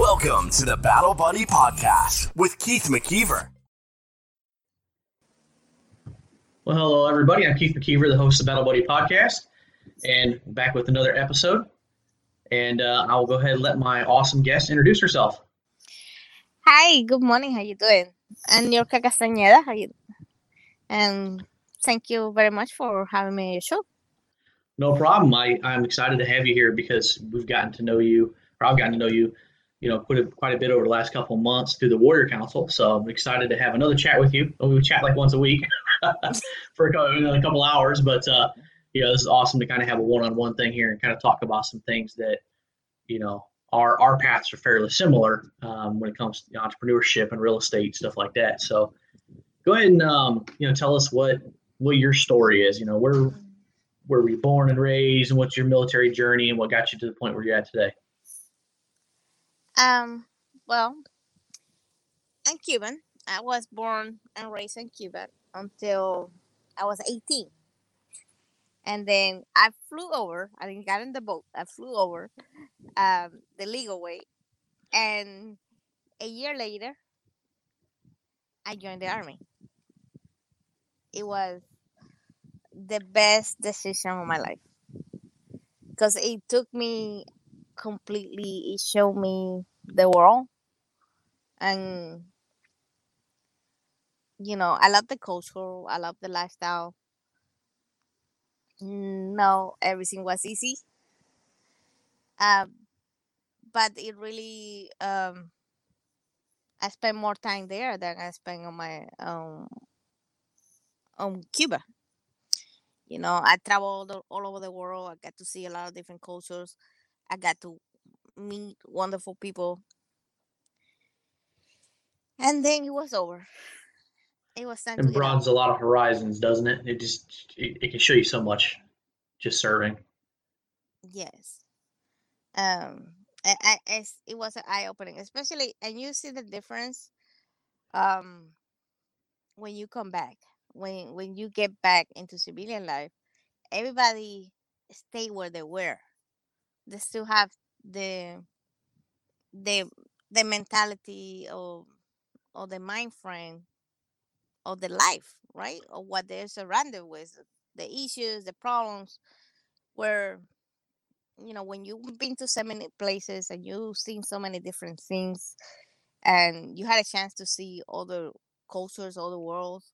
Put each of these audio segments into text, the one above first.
Welcome to the Battle Buddy Podcast with Keith McKeever. Well, hello, everybody. I'm Keith McKeever, the host of the Battle Buddy Podcast, and back with another episode. And I will go ahead and let my awesome guest introduce herself. Hi, good morning. How you doing? I'm Yorka Castañeda. How you doing? And thank you very much for having me on your show. No problem. I'm excited to have you here because we've gotten to know you, or I've gotten to know you, quite a bit over the last couple of months through the Warrior Council. So I'm excited to have another chat with you. We chat like once a week for a couple hours, but this is awesome to kind of have a one-on-one thing here and kind of talk about some things that, our paths are fairly similar when it comes to entrepreneurship and real estate, stuff like that. So go ahead and, tell us what your story is, where were you born and raised, and what's your military journey and what got you to the point where you're at today? Well, I'm Cuban. I was born and raised in Cuba until I was 18. And then I flew over. I didn't get in the boat. I flew over the legal way. And a year later, I joined the Army. It was the best decision of my life because it took me completely. It showed me the world. And, I love the culture. I love the lifestyle. No, everything was easy. But it really, I spent more time there than I spent on my on Cuba. I traveled all over the world. I got to see a lot of different cultures. I got to meet wonderful people. And then it was over. It was time to broadens a lot of horizons, doesn't it? It can show you so much just serving. Yes. It was an eye-opening, especially, and you see the difference when you come back. When you get back into civilian life, everybody stay where they were. They still have the mentality or the mind frame of the life, right? Or what they're surrounded with, the issues, the problems, where, when you've been to so many places and you've seen so many different things and you had a chance to see other cultures, other worlds,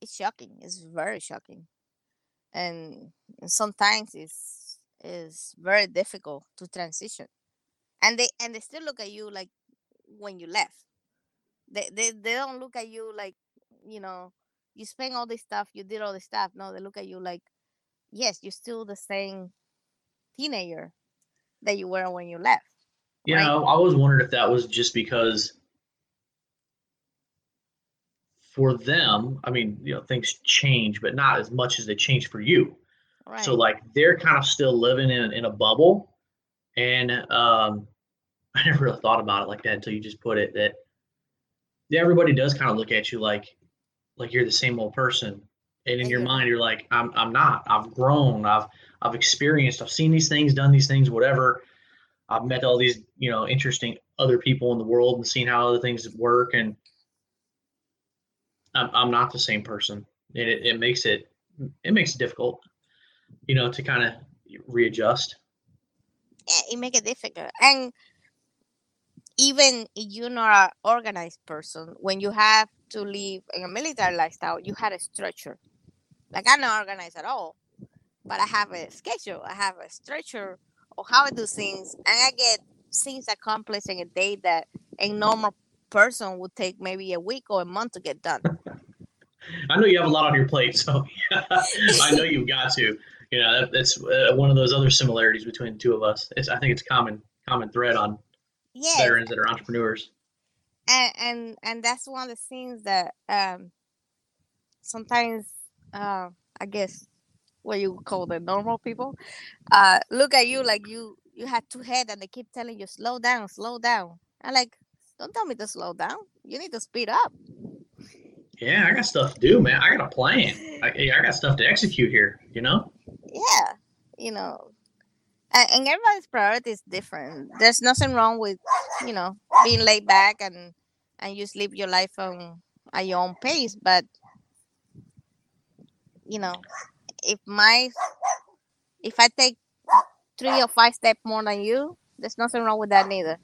it's shocking. It's very shocking. And sometimes it's very difficult to transition. And they still look at you like when you left. They don't look at you like, you spent all this stuff, you did all this stuff. No, they look at you like, yes, you're still the same teenager that you were when you left. Right? I always wondered if that was just because for them, things change, but not as much as they change for you. Right. So like they're kind of still living in a bubble. And I never really thought about it like that until you just put it that. Yeah, everybody does kind of look at you like you're the same old person, and in your mind you're like, I'm not. I've grown. I've experienced. I've seen these things, done these things, whatever. I've met all these interesting other people in the world and seen how other things work, and I'm not the same person. And it makes it difficult, to kind of readjust. Yeah, it makes it difficult. And even if you're not an organized person, when you have to live in a military lifestyle, you had a structure. Like, I'm not organized at all, but I have a schedule. I have a structure of how I do things, and I get things accomplished in a day that a normal person would take maybe a week or a month to get done. I know you have a lot on your plate, so I know you've got to. That's one of those other similarities between the two of us. I think it's common thread on veterans that are entrepreneurs, and that's one of the things that sometimes I guess what you call the normal people look at you like you had two heads, and they keep telling you slow down. I'm like, don't tell me to slow down. You need to speed up. Yeah, I got stuff to do, man. I got a plan. I got stuff to execute here. Yeah, And everybody's priority is different. There's nothing wrong with, you know, being laid back and just live your life on at your own pace. But, you know, if I take 3 or 5 steps more than you, there's nothing wrong with that neither.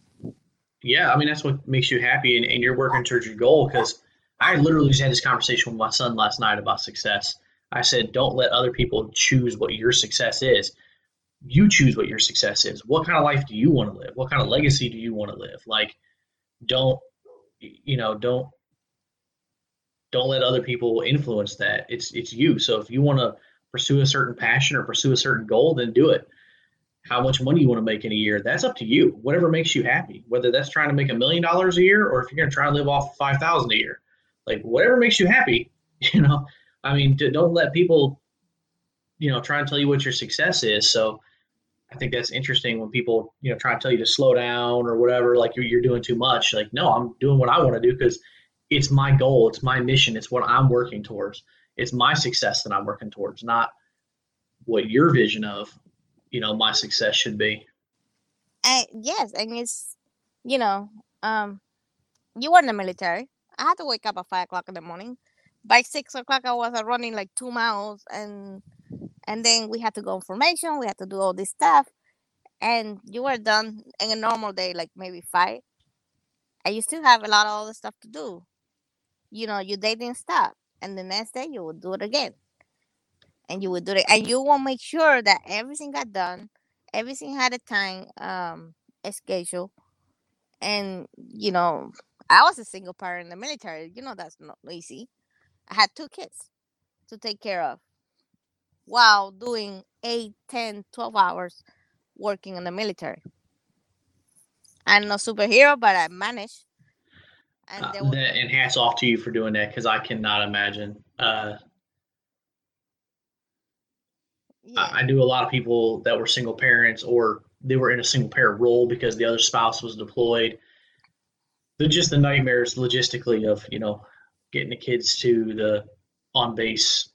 Yeah, I mean, that's what makes you happy, and you're working towards your goal. Because I literally just had this conversation with my son last night about success. I said, don't let other people choose what your success is. You choose what your success is. What kind of life do you want to live? What kind of legacy do you want to live? Like, don't let other people influence that. It's you. So if you want to pursue a certain passion or pursue a certain goal, then do it. How much money you want to make in a year, that's up to you. Whatever makes you happy, whether that's trying to make $1 million a year or if you're going to try to live off $5,000 a year, like whatever makes you happy, you know, I mean, don't let people, you know, try and tell you what your success is. So I think that's interesting when people, you know, try and tell you to slow down or whatever, like you're doing too much. Like, no, I'm doing what I want to do because it's my goal. It's my mission. It's what I'm working towards. It's my success that I'm working towards, not what your vision of, you know, my success should be. Yes. And it's, you know, you were in the military. I had to wake up at 5 o'clock in the morning. By 6 o'clock, I was running like 2 miles and then we had to go on formation. We had to do all this stuff and you were done in a normal day, like maybe 5. And you still have a lot of other stuff to do. You know, your day didn't stop. And the next day you would do it again. And you would do it, and you will make sure that everything got done, everything had a time schedule. And you know, I was a single parent in the military. You know, that's not easy. I had 2 kids to take care of while doing 8, 10, 12 hours working in the military. I'm no superhero, but I managed. And hats off to you for doing that, because I cannot imagine. Yeah. I knew a lot of people that were single parents or they were in a single parent role because the other spouse was deployed. They're just the nightmares logistically of, you know, getting the kids to the on base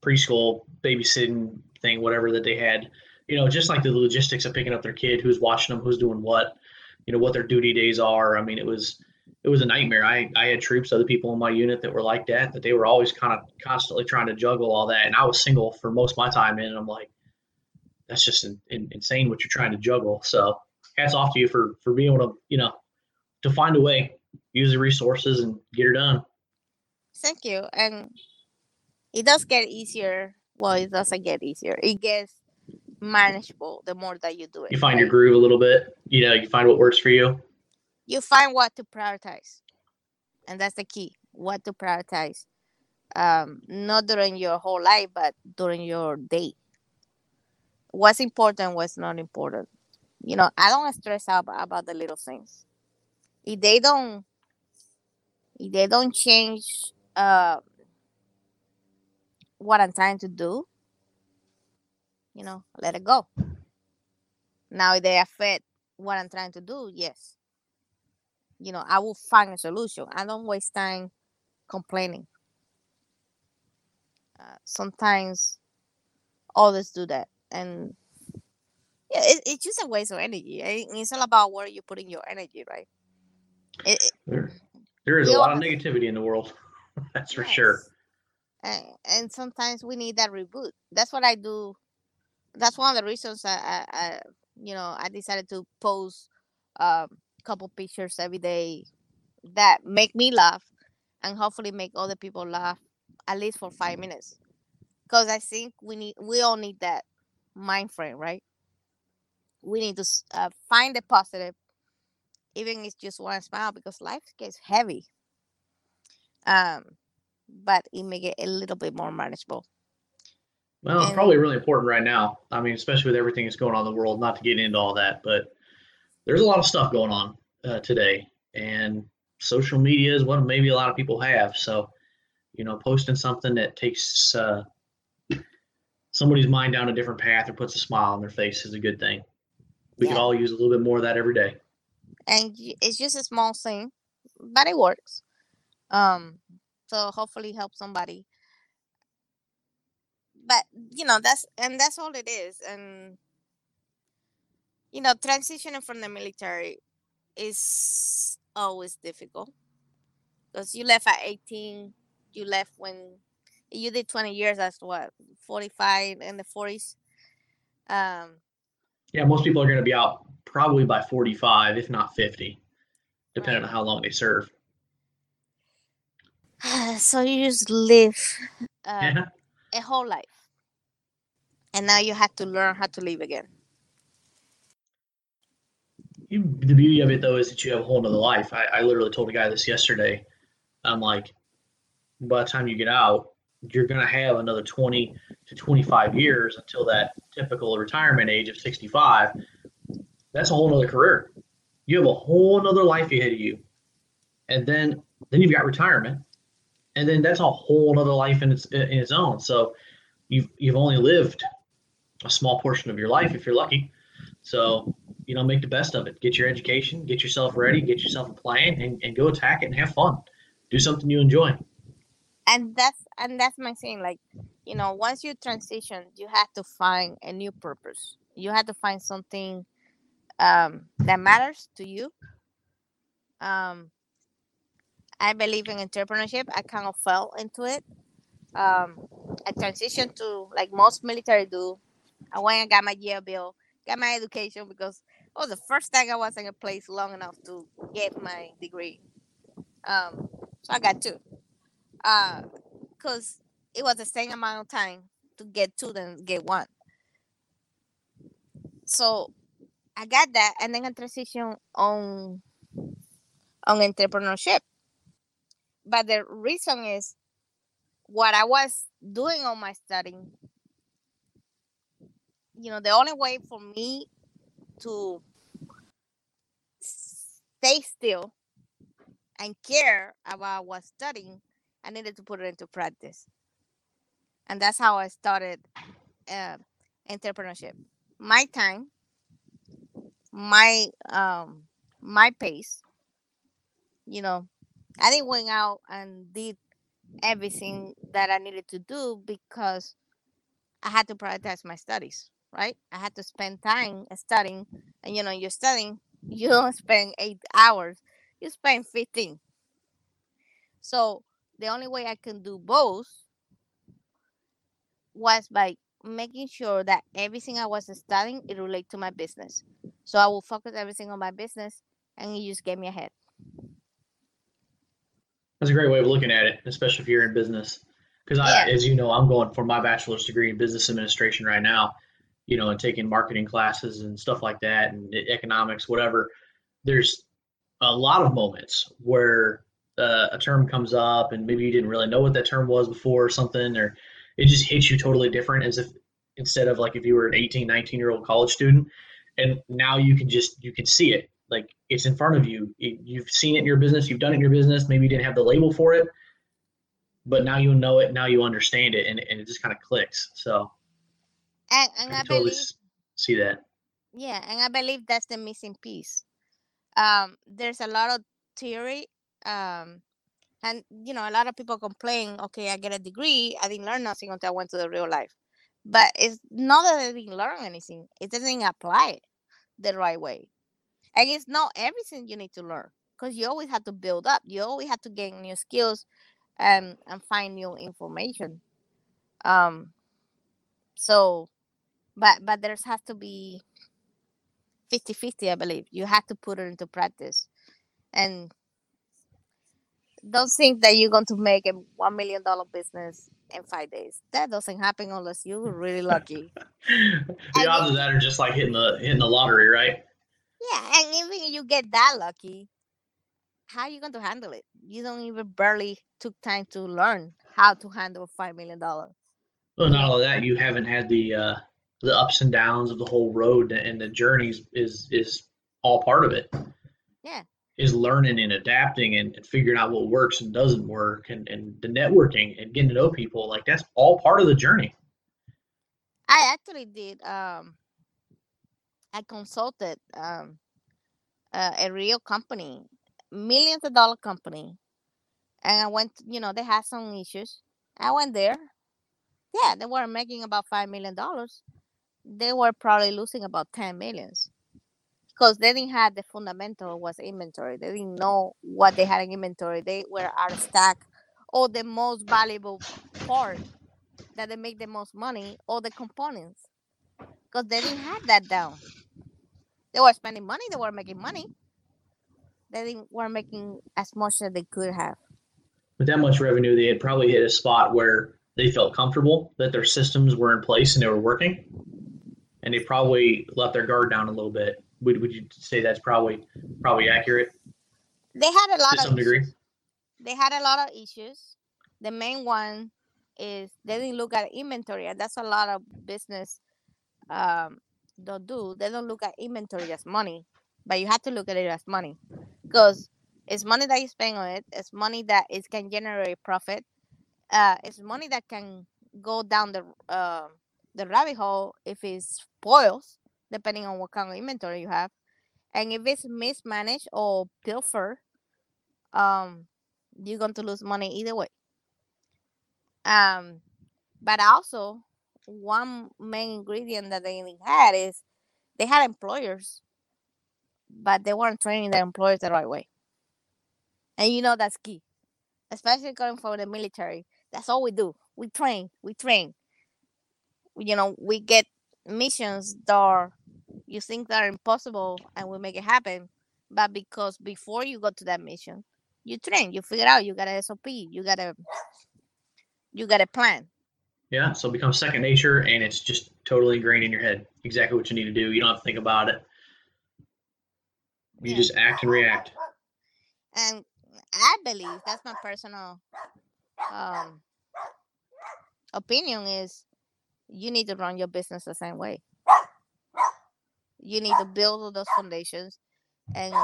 preschool babysitting thing, whatever that they had, you know, just like the logistics of picking up their kid, who's watching them, who's doing what, you know, what their duty days are. I mean, it was a nightmare. I had troops, other people in my unit that were like that they were always kind of constantly trying to juggle all that. And I was single for most of my time in, and I'm like, that's just insane what you're trying to juggle. So hats off to you for being able to, you know, to find a way, use the resources and get it done. Thank you. And it does get easier. Well, it doesn't get easier. It gets manageable the more that you do it. You find your groove a little bit. You know, you find what works for you. You find what to prioritize. And that's the key, what to prioritize. Not during your whole life, but during your day. What's important, what's not important. You know, I don't stress out about the little things. If they don't change what I'm trying to do, you know, let it go. Now, if they affect what I'm trying to do, yes. You know, I will find a solution. I don't waste time complaining. Sometimes others do that. And yeah, it's just a waste of energy. It's all about where you're putting your energy, right? There is a lot of negativity in the world. That's for sure. And sometimes we need that reboot. That's what I do. That's one of the reasons I decided to post couple pictures every day that make me laugh and hopefully make other people laugh at least for 5 minutes, because I think we all need that mind frame, right? We need to find the positive, even if it's just one smile, because life gets heavy, but it make it a little bit more manageable. Well, it's probably really important right now. I mean, especially with everything that's going on in the world, not to get into all that, but there's a lot of stuff going on today, and social media is what maybe a lot of people have. So, you know, posting something that takes somebody's mind down a different path or puts a smile on their face is a good thing. We could all use a little bit more of that every day. And it's just a small thing, but it works. So hopefully help somebody. But, you know, that's all it is. And, you know, transitioning from the military is always difficult because you left at 18. You left when you did 20 years. That's what, 45 in the 40s. Yeah, most people are going to be out probably by 45, if not 50, depending on how long they serve. So you just live a whole life. And now you have to learn how to live again. The beauty of it, though, is that you have a whole nother life. I literally told a guy this yesterday. I'm like, by the time you get out, you're going to have another 20 to 25 years until that typical retirement age of 65. That's a whole nother career. You have a whole nother life ahead of you. And then you've got retirement. And then that's a whole other life in its own. So you've only lived a small portion of your life if you're lucky. So, you know, make the best of it. Get your education, get yourself ready, get yourself a plan, and go attack it and have fun. Do something you enjoy. And that's my thing. Like, you know, once you transition, you have to find a new purpose. You have to find something that matters to you. I believe in entrepreneurship. I kind of fell into it. I transitioned to, like most military do, I went and got my GI Bill, got my education, because it was the first time I was in a place long enough to get my degree. So I got two. Because it was the same amount of time to get two than get one. So I got that, and then I transitioned on entrepreneurship. But the reason is what I was doing on my studying, you know, the only way for me to stay still and care about what studying, I needed to put it into practice. And that's how I started entrepreneurship. My time, my pace, you know, I didn't went out and did everything that I needed to do because I had to prioritize my studies, right? I had to spend time studying. And, you know, you're studying, you don't spend 8 hours. You spend 15. So the only way I can do both was by making sure that everything I was studying, it related to my business. So I will focus everything on my business, and it just get me ahead. That's a great way of looking at it, especially if you're in business. Because as you know, I'm going for my bachelor's degree in business administration right now, you know, and taking marketing classes and stuff like that, and economics, whatever. There's a lot of moments where a term comes up and maybe you didn't really know what that term was before or something, or it just hits you totally different as if instead of like if you were an 18, 19-year-old college student, and now you can see it. Like, it's in front of you. You've seen it in your business. You've done it in your business. Maybe you didn't have the label for it, but now you know it. Now you understand it, and it just kind of clicks. So, and I totally believe, see that. Yeah, and I believe that's the missing piece. There's a lot of theory, and, you know, a lot of people complain, okay, I get a degree. I didn't learn nothing until I went to the real life. But it's not that I didn't learn anything. It doesn't apply it the right way. And it's not everything you need to learn, because you always have to build up. You always have to gain new skills and find new information. So, but there has to be 50-50, I believe. You have to put it into practice. And don't think that you're going to make a $1 million business in 5 days. That doesn't happen unless you're really lucky. The odds of that are just like hitting the lottery, right? Yeah, and even if you get that lucky, how are you going to handle it? You don't even barely took time to learn how to handle $5 million. Well, not all of that. You haven't had the ups and downs of the whole road, and the journeys is all part of it. Yeah. Is learning and adapting and figuring out what works and doesn't work, and the networking and getting to know people. Like, that's all part of the journey. I actually did... I consulted a real company, millions of dollar company. And I went, you know, they had some issues. I went there yeah, they were making about $5 million. They were probably losing about $10 million because they didn't have the fundamental was inventory. They didn't know what they had in inventory. They were out of stock or the most valuable part that they make the most money or the components because they didn't have that down. They were spending money. They were making money. They weren't making as much as they could have. With that much revenue, they had probably hit a spot where they felt comfortable that their systems were in place and they were working. And they probably let their guard down a little bit. Would you say that's probably accurate? They had a lot of issues. To some degree. They had a lot of issues. The main one is they didn't look at inventory. And that's a lot of business don't do. They don't look at inventory as money. But you have to look at it as money. Because it's money that you spend on it. It's money that it can generate profit. It's money that can go down the rabbit hole if it spoils, depending on what kind of inventory you have. And if it's mismanaged or pilfered, you're going to lose money either way. But also, one main ingredient that they had is they had employers, but they weren't training their employees the right way. And you know that's key, especially coming from the military. That's all we do. We train. You know, we get missions that you think that are impossible and we make it happen. But because before you go to that mission, you train, you figure out, you got a SOP, you got a plan. Yeah, so it becomes second nature and it's just totally ingrained in your head. Exactly what you need to do. You don't have to think about it. You just act and react. And I believe, that's my personal opinion is, you need to run your business the same way. You need to build all those foundations. And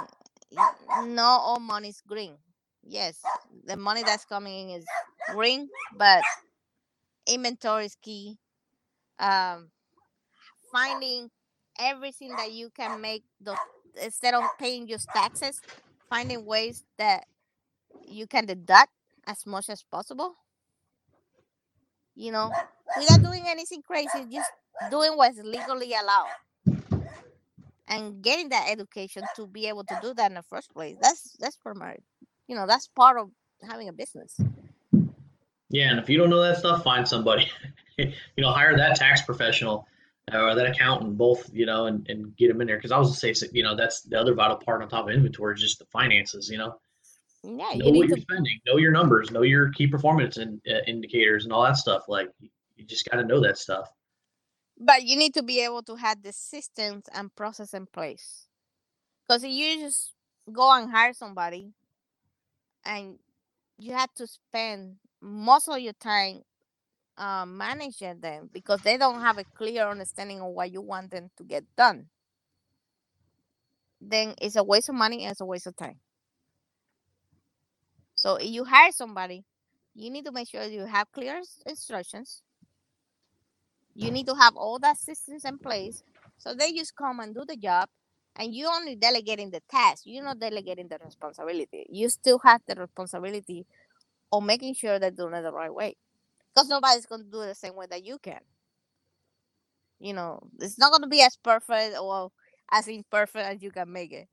not all money is green. Yes, the money that's coming in is green, but inventory is key. Finding everything that you can make instead of paying your taxes, finding ways that you can deduct as much as possible. You know, without doing anything crazy, just doing what's legally allowed and getting that education to be able to do that in the first place. That's primary. You know, that's part of having a business. Yeah, and if you don't know that stuff, find somebody. You know, hire that tax professional or that accountant, both, you know, and get them in there. Because I was going to say, you know, that's the other vital part on top of inventory is just the finances, you know. Yeah, know what you're spending, know your numbers, know your key performance indicators and all that stuff. Like, you just got to know that stuff. But you need to be able to have the systems and process in place. Because if you just go and hire somebody and you have to spend most of your time managing them because they don't have a clear understanding of what you want them to get done, then it's a waste of money and it's a waste of time. So if you hire somebody, you need to make sure you have clear instructions. You need to have all that systems in place so they just come and do the job, and you're only delegating the task. You're not delegating the responsibility. You still have the responsibility of making sure they're doing it the right way. Because nobody's going to do it the same way that you can. You know, it's not going to be as perfect or as imperfect as you can make it.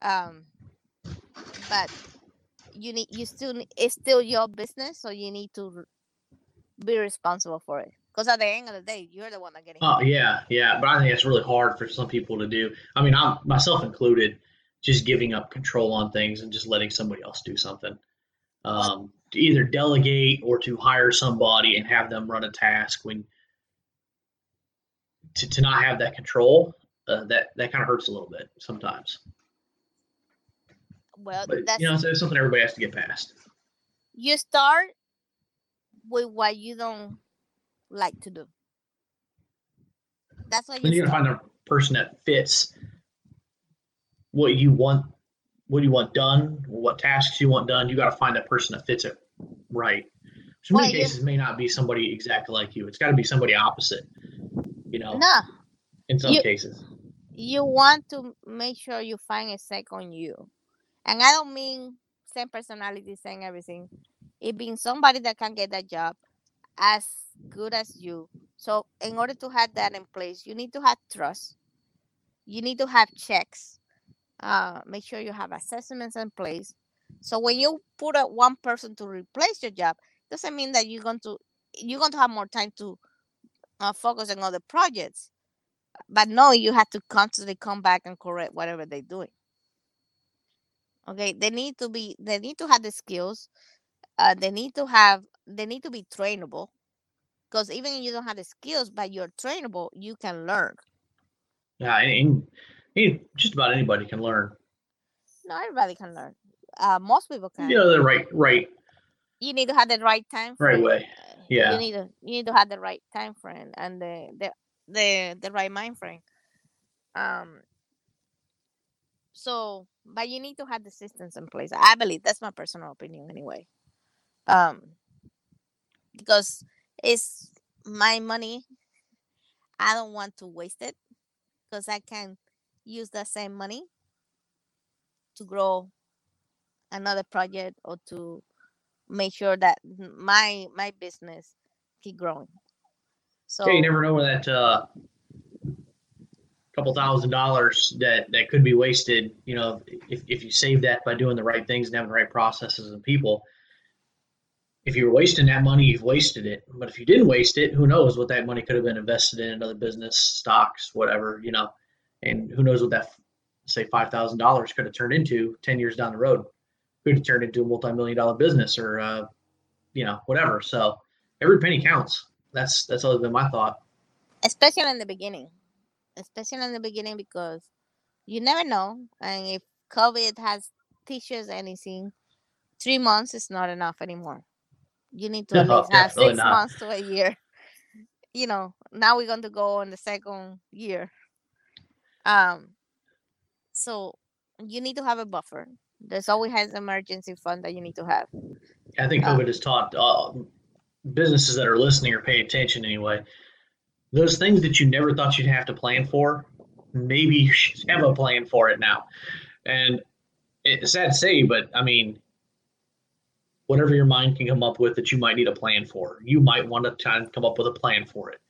But it's still your business, so you need to be responsible for it. Because at the end of the day, you're the one that's getting hurt. Oh, yeah. But I think it's really hard for some people to do. I mean, I'm myself included, just giving up control on things and just letting somebody else do something. To either delegate or to hire somebody and have them run a task when to not have that control, that kind of hurts a little bit sometimes. Well, but, that's, you know, it's something everybody has to get past. You start with what you don't like to do. That's what then you're going to find a person that fits what you want done, what tasks you want done. You got to find that person that fits it right. Which in many cases may not be somebody exactly like you. It's got to be somebody opposite, you know, in some cases. You want to make sure you find a second you. And I don't mean same personality, same everything. It being somebody that can get that job as good as you. So in order to have that in place, you need to have trust. You need to have checks. Make sure you have assessments in place. So when you put out one person to replace your job, doesn't mean that you're going to have more time to focus on other projects. But no, you have to constantly come back and correct whatever they're doing. Okay, they need to have the skills. They need to be trainable, because even if you don't have the skills, but you're trainable, you can learn. Yeah, and just about anybody can learn. No, everybody can learn. Most people can. You know, the right. You need to have the right time frame. Right way. Yeah. You need to have the right time frame and the right mind frame. So, but you need to have the systems in place. I believe that's my personal opinion, anyway. Because it's my money, I don't want to waste it, because I can use that same money to grow another project or to make sure that my business keep growing. So you never know where that couple $1,000 that could be wasted, you know, if you save that by doing the right things and having the right processes and people. If you were wasting that money, you've wasted it. But if you didn't waste it, who knows what that money could have been invested in another business, stocks, whatever, you know, and who knows what that, say, $5,000 could have turned into 10 years down the road. Could have turned into a multi-million-dollar business or, you know, whatever. So every penny counts. That's always been my thought. Especially in the beginning, because you never know. And if COVID has teaches anything, 3 months is not enough anymore. You need to at least have 6 months to a year. You know, now we're going to go on the second year. So you need to have a buffer. There's always an emergency fund that you need to have. I think COVID has taught businesses that are listening or pay attention anyway. Those things that you never thought you'd have to plan for, maybe you should have a plan for it now. And it's sad to say, but I mean, whatever your mind can come up with that you might need a plan for. You might want to try and come up with a plan for it.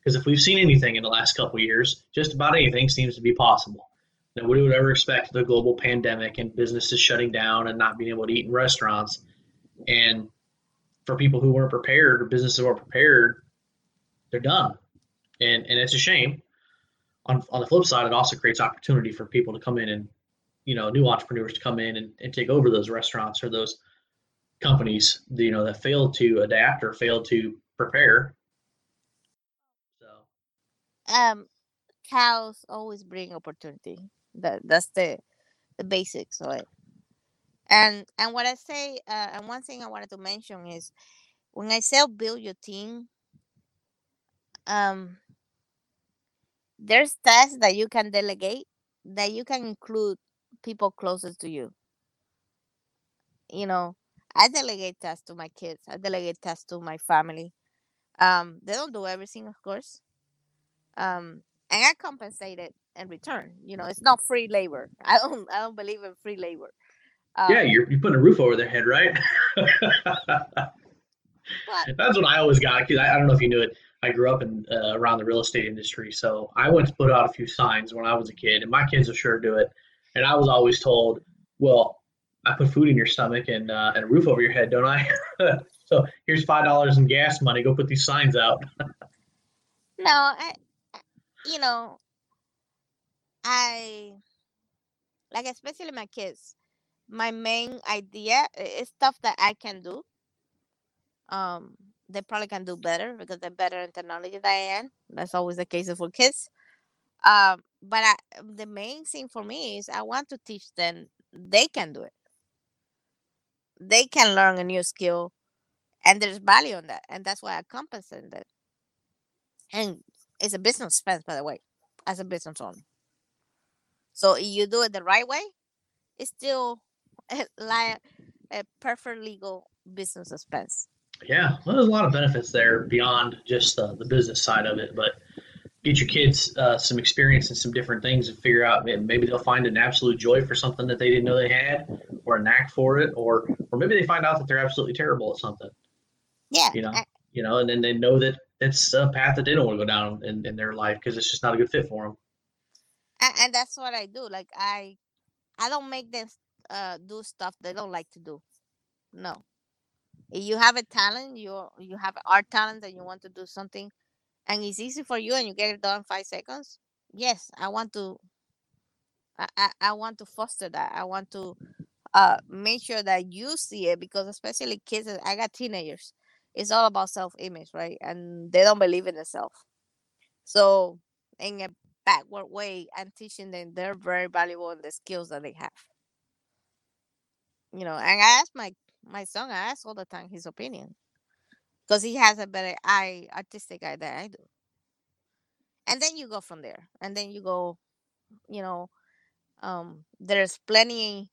Because if we've seen anything in the last couple of years, just about anything seems to be possible. Nobody would ever expect the global pandemic and businesses shutting down and not being able to eat in restaurants. And for people who weren't prepared or businesses weren't prepared, they're done. And it's a shame. On the flip side, it also creates opportunity for people to come in and, you know, new entrepreneurs to come in and take over those restaurants or those companies, you know, that failed to adapt or failed to prepare. So, cows always bring opportunity. That's the basics of it. And what I say, and one thing I wanted to mention is, when I say build your team, there's tasks that you can delegate, that you can include people closest to you. You know, I delegate tasks to my kids. I delegate tasks to my family. They don't do everything, of course. And I compensate it in return. You know, it's not free labor. I don't believe in free labor. Yeah, you're putting a roof over their head, right? That's what I always got. Cause I don't know if you knew it. I grew up in around the real estate industry. So I went to put out a few signs when I was a kid, and my kids will sure do it. And I was always told, well, I put food in your stomach and a roof over your head, don't I? So here's $5 in gas money. Go put these signs out. No, I like, especially my kids. My main idea is stuff that I can do. They probably can do better because they're better in technology than I am. That's always the case for kids. But the main thing for me is I want to teach them they can do it. They can learn a new skill, and there's value in that, and that's why I compensate that. And it's a business expense, by the way, as a business owner. So if you do it the right way, it's still a perfect legal business expense. Yeah, well, there's a lot of benefits there beyond just the business side of it, but get your kids some experience and some different things and figure out, maybe they'll find an absolute joy for something that they didn't know they had, or a knack for it, or maybe they find out that they're absolutely terrible at something. Yeah, you know, you know, and then they know that that's a path that they don't want to go down in their life because it's just not a good fit for them. And that's what I do. Like I don't make them do stuff they don't like to do. No. If you have a talent, you have art talent and you want to do something and it's easy for you and you get it done in 5 seconds. Yes, I want to foster that. I want to make sure that you see it, because especially kids, I got teenagers. It's all about self-image, right? And they don't believe in themselves. So in a backward way, I'm teaching them they're very valuable in the skills that they have. You know, and I ask my son, I ask all the time his opinion, because he has a better artistic eye than I do. And then you go from there. And then you go, you know, there's plenty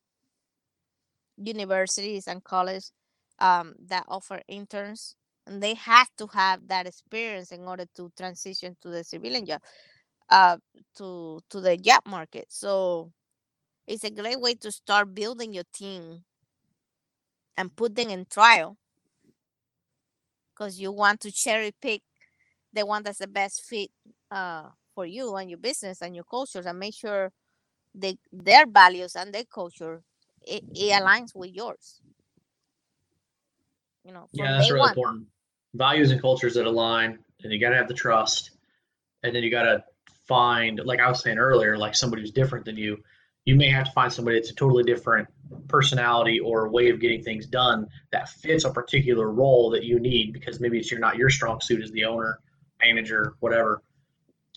universities and colleges that offer interns, and they have to have that experience in order to transition to the civilian job, to the job market. So it's a great way to start building your team and put them in trial, because you want to cherry pick the one that's the best fit for you and your business and your cultures, and make sure their values and their culture it aligns with yours. You know, yeah, that's really important. Values and cultures that align, and you got to have the trust, and then you got to find, like I was saying earlier, like somebody who's different than you. You may have to find somebody that's a totally different personality or way of getting things done that fits a particular role that you need, because maybe it's not your strong suit as the owner, manager, whatever.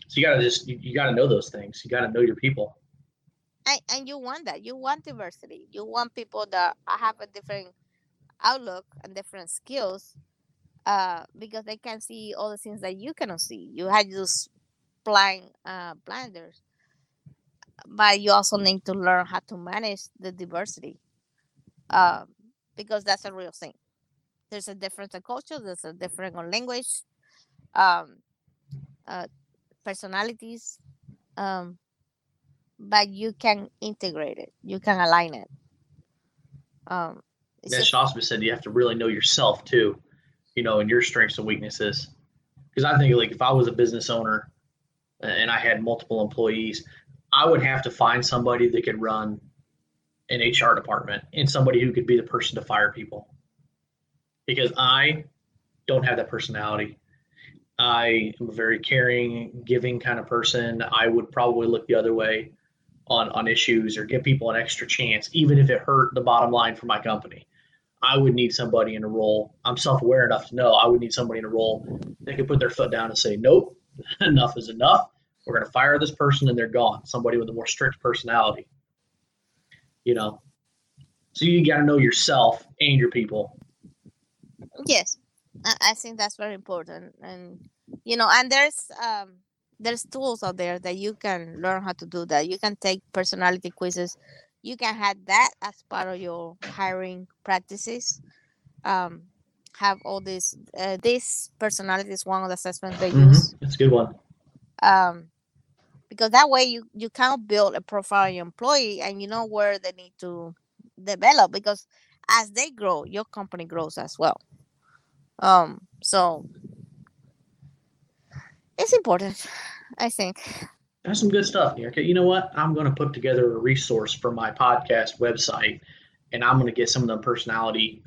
So you got to just, you got to know those things. You got to know your people. And you want that. You want diversity. You want people that have a different outlook and different skills, because they can see all the things that you cannot see. You had those blinders, but you also need to learn how to manage the diversity, because that's a real thing. There's a difference in culture. There's a difference in language, personalities, but you can integrate it. You can align it. That should also be said. You have to really know yourself too, you know, and your strengths and weaknesses. Because I think, like, if I was a business owner and I had multiple employees, I would have to find somebody that could run an HR department and somebody who could be the person to fire people, because I don't have that personality. I am a very caring, giving kind of person. I would probably look the other way on issues or give people an extra chance, even if it hurt the bottom line for my company. I would need somebody in a role. I'm self-aware enough to know I would need somebody in a role that could put their foot down and say, nope, enough is enough. We're going to fire this person and they're gone. Somebody with a more strict personality, you know. So you got to know yourself and your people. Yes, I think that's very important. And, you know, and there's tools out there that you can learn how to do that. You can take personality quizzes. You can have that as part of your hiring practices. Have all this personality is one of the assessments they use. That's a good one. Because that way you can build a profile of your employee and you know where they need to develop, because as they grow, your company grows as well. So it's important, I think. That's some good stuff, Yorka. You know what? I'm going to put together a resource for my podcast website, and I'm going to get some of the personality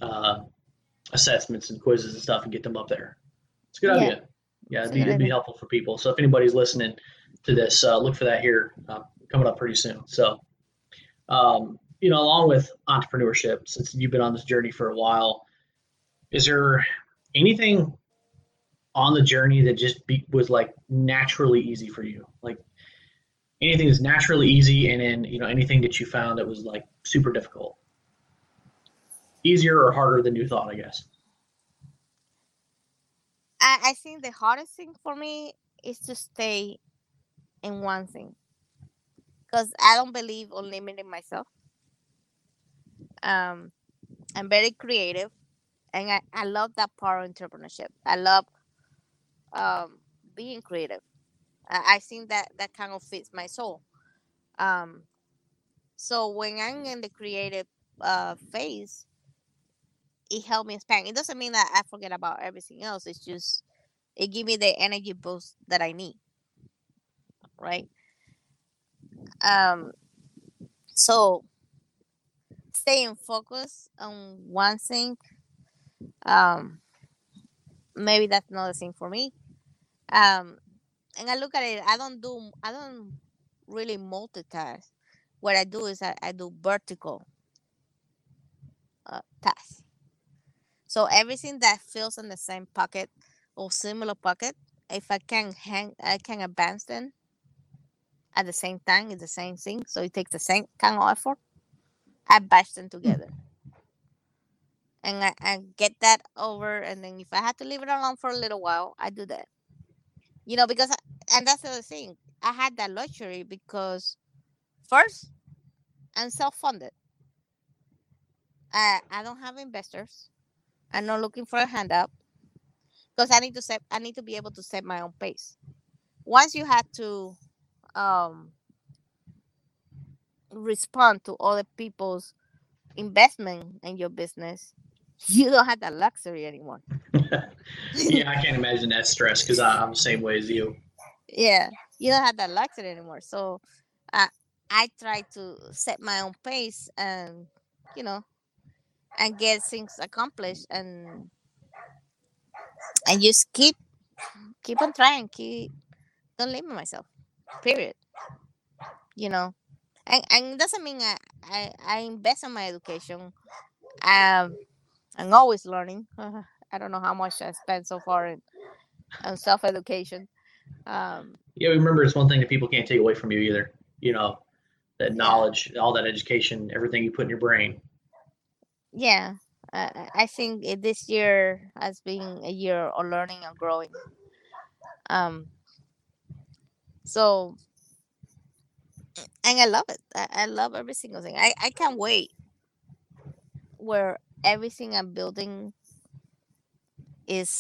assessments and quizzes and stuff and get them up there. It's a good idea. Yeah, it'd be helpful for people. So if anybody's listening to this, look for that here coming up pretty soon. So, you know, along with entrepreneurship, since you've been on this journey for a while, is there anything on the journey that just was like naturally easy for you? Like anything that's naturally easy, and then, you know, anything that you found that was like super difficult, easier or harder than you thought, I guess. I think the hardest thing for me is to stay in one thing, because I don't believe in limiting myself. I'm very creative, and I love that part of entrepreneurship. I love being creative. I think that kind of fits my soul. So when I'm in the creative phase, it helped me expand. It doesn't mean that I forget about everything else. It's just it gave me the energy boost that I need, right? So staying focused on one thing. Maybe that's another thing for me. And I look at it. I don't really multitask. What I do is I do vertical tasks. So everything that fills in the same pocket or similar pocket, if I can advance them at the same time. It's the same thing, so it takes the same kind of effort. I batch them together, and I get that over. And then if I had to leave it alone for a little while, I do that. You know, because and that's the other thing. I had that luxury because first, I'm self-funded. I don't have investors. I'm not looking for a handout because I need to be able to set my own pace. Once you have to respond to other people's investment in your business, you don't have that luxury anymore. Yeah, I can't imagine that stress because I'm the same way as you. Yeah, you don't have that luxury anymore. So I try to set my own pace and, you know, and get things accomplished and just keep on trying. Don't limit myself, period. You know, and it doesn't mean I invest in my education. I'm always learning. I don't know how much I spent so far on self-education. Yeah, remember, it's one thing that people can't take away from you either. You know, that knowledge, all that education, everything you put in your brain. Yeah, I think this year has been a year of learning and growing. So, and I love it. I love every single thing. I can't wait where everything I'm building it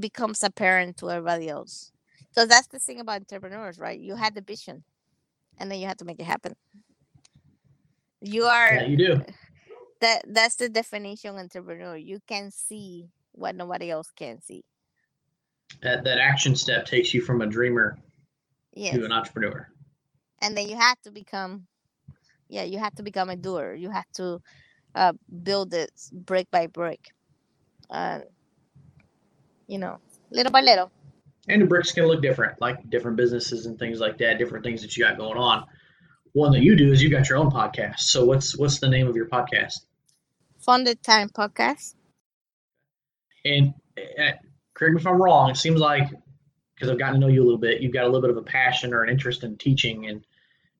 becomes apparent to everybody else. So that's the thing about entrepreneurs, right? You had the vision, and then you have to make it happen. You are. Yeah, you do. That's the definition of entrepreneur. You can see what nobody else can see. That action step takes you from a dreamer to an entrepreneur. And then you have to become, you have to become a doer. You have to build it brick by brick. You know, little by little. And the bricks can look different, like different businesses and things like that, different things that you got going on. One that you do is you got your own podcast. So what's the name of your podcast? Funded Time Podcast. And correct me if I'm wrong, it seems like, because I've gotten to know you a little bit, you've got a little bit of a passion or an interest in teaching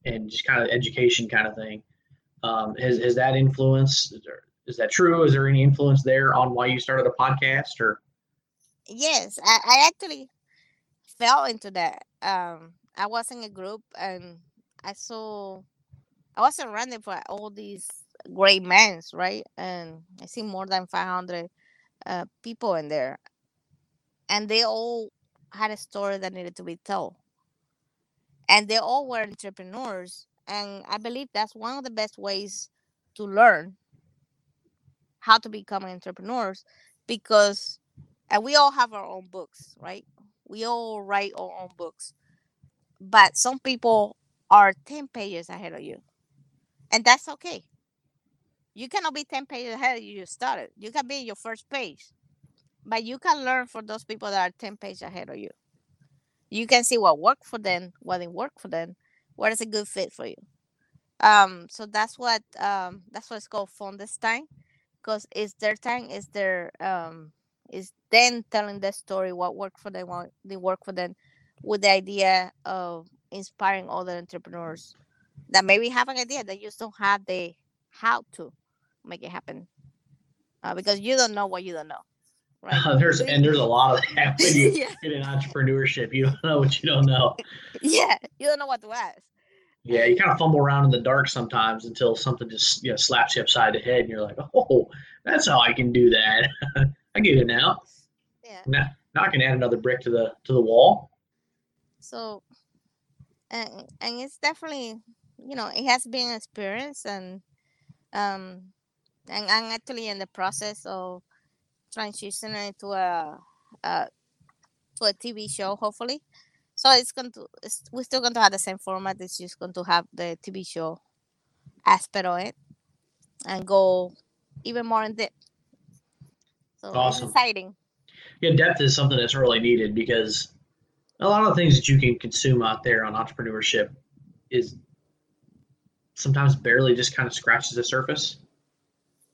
and just kind of education kind of thing. Has that influenced? Is that true? Is there any influence there on why you started a podcast? Or yes, I actually fell into that. I was in a group and I wasn't running for all these great men, right? And I see more than 500 people in there. And they all had a story that needed to be told. And they all were entrepreneurs. And I believe that's one of the best ways to learn how to become entrepreneurs because we all have our own books, right? We all write our own books. But some people are 10 pages ahead of you. And that's okay. You cannot be 10 pages ahead of you started. You can be in your first page. But you can learn from those people that are 10 pages ahead of you. You can see what worked for them, what didn't work for them, what is a good fit for you. So that's what it's called Fundest Time, because it's their time, it's them telling their story, what worked for them, what didn't work for them, with the idea of inspiring other entrepreneurs that maybe have an idea that you just don't have the how to make it happen because you don't know what you don't know, right? There's a lot of that when you get in entrepreneurship. You don't know what you don't know. Yeah, you don't know what to ask. Yeah, you kind of fumble around in the dark sometimes until something just slaps you upside the head and you're like, oh, that's how I can do that. I get it now. Yeah. Now I can add another brick to the wall. So. And it's definitely, you know, it has been an experience, and I'm actually in the process of transitioning to a TV show, hopefully. So it's going to, we're still going to have the same format. It's just going to have the TV show aspect on it and go even more in depth. So awesome. Exciting. Yeah, depth is something that's really needed because a lot of the things that you can consume out there on entrepreneurship is sometimes barely just kind of scratches the surface.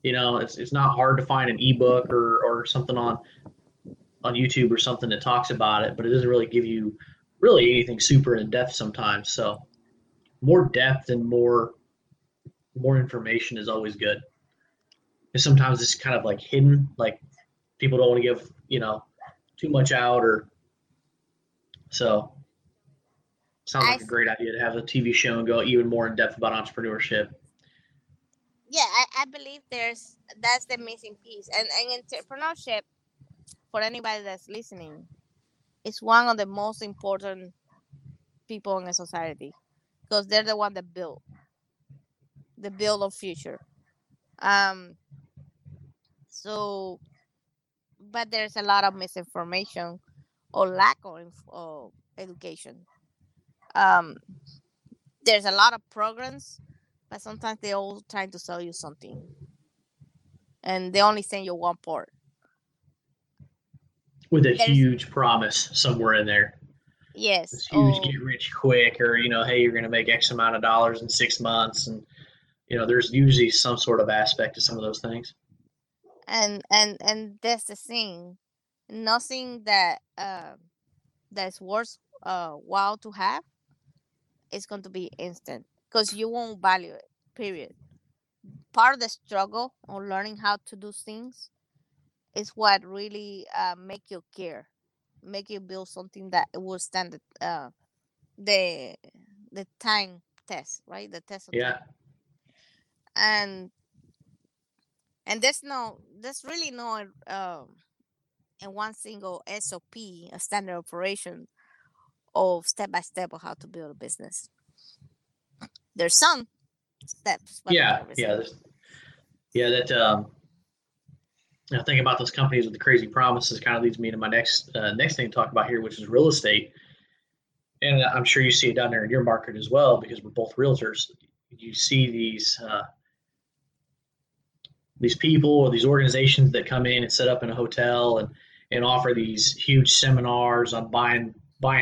You know, it's not hard to find an ebook or something on YouTube or something that talks about it, but it doesn't really give you really anything super in depth sometimes. So more depth and more information is always good. And sometimes it's kind of like hidden, like people don't want to give, you know, too much out or so. Sounds like a great idea to have a TV show and go even more in depth about entrepreneurship. Yeah, I believe that's the missing piece. And entrepreneurship, for anybody that's listening, is one of the most important people in a society because they're the one that build the build of future. So, but there's a lot of misinformation or lack of education. There's a lot of programs, but sometimes they all trying to sell you something, and they only send you one part. With a huge promise somewhere in there. Yes. This huge get rich quick, or you know, hey, you're going to make X amount of dollars in 6 months, and you know, there's usually some sort of aspect to some of those things. And that's the thing, nothing that that's worth while to have. It's going to be instant because you won't value it, period. Part of the struggle on learning how to do things is what really make you care, make you build something that will stand the time test, right? The test of time. And there's really no in one single SOP, a standard operation of step by step of how to build a business. There's some steps. That I think about those companies with the crazy promises kind of leads me to my next thing to talk about here, which is real estate. And I'm sure you see it down there in your market as well, because we're both realtors. You see these people or these organizations that come in and set up in a hotel and offer these huge seminars on buying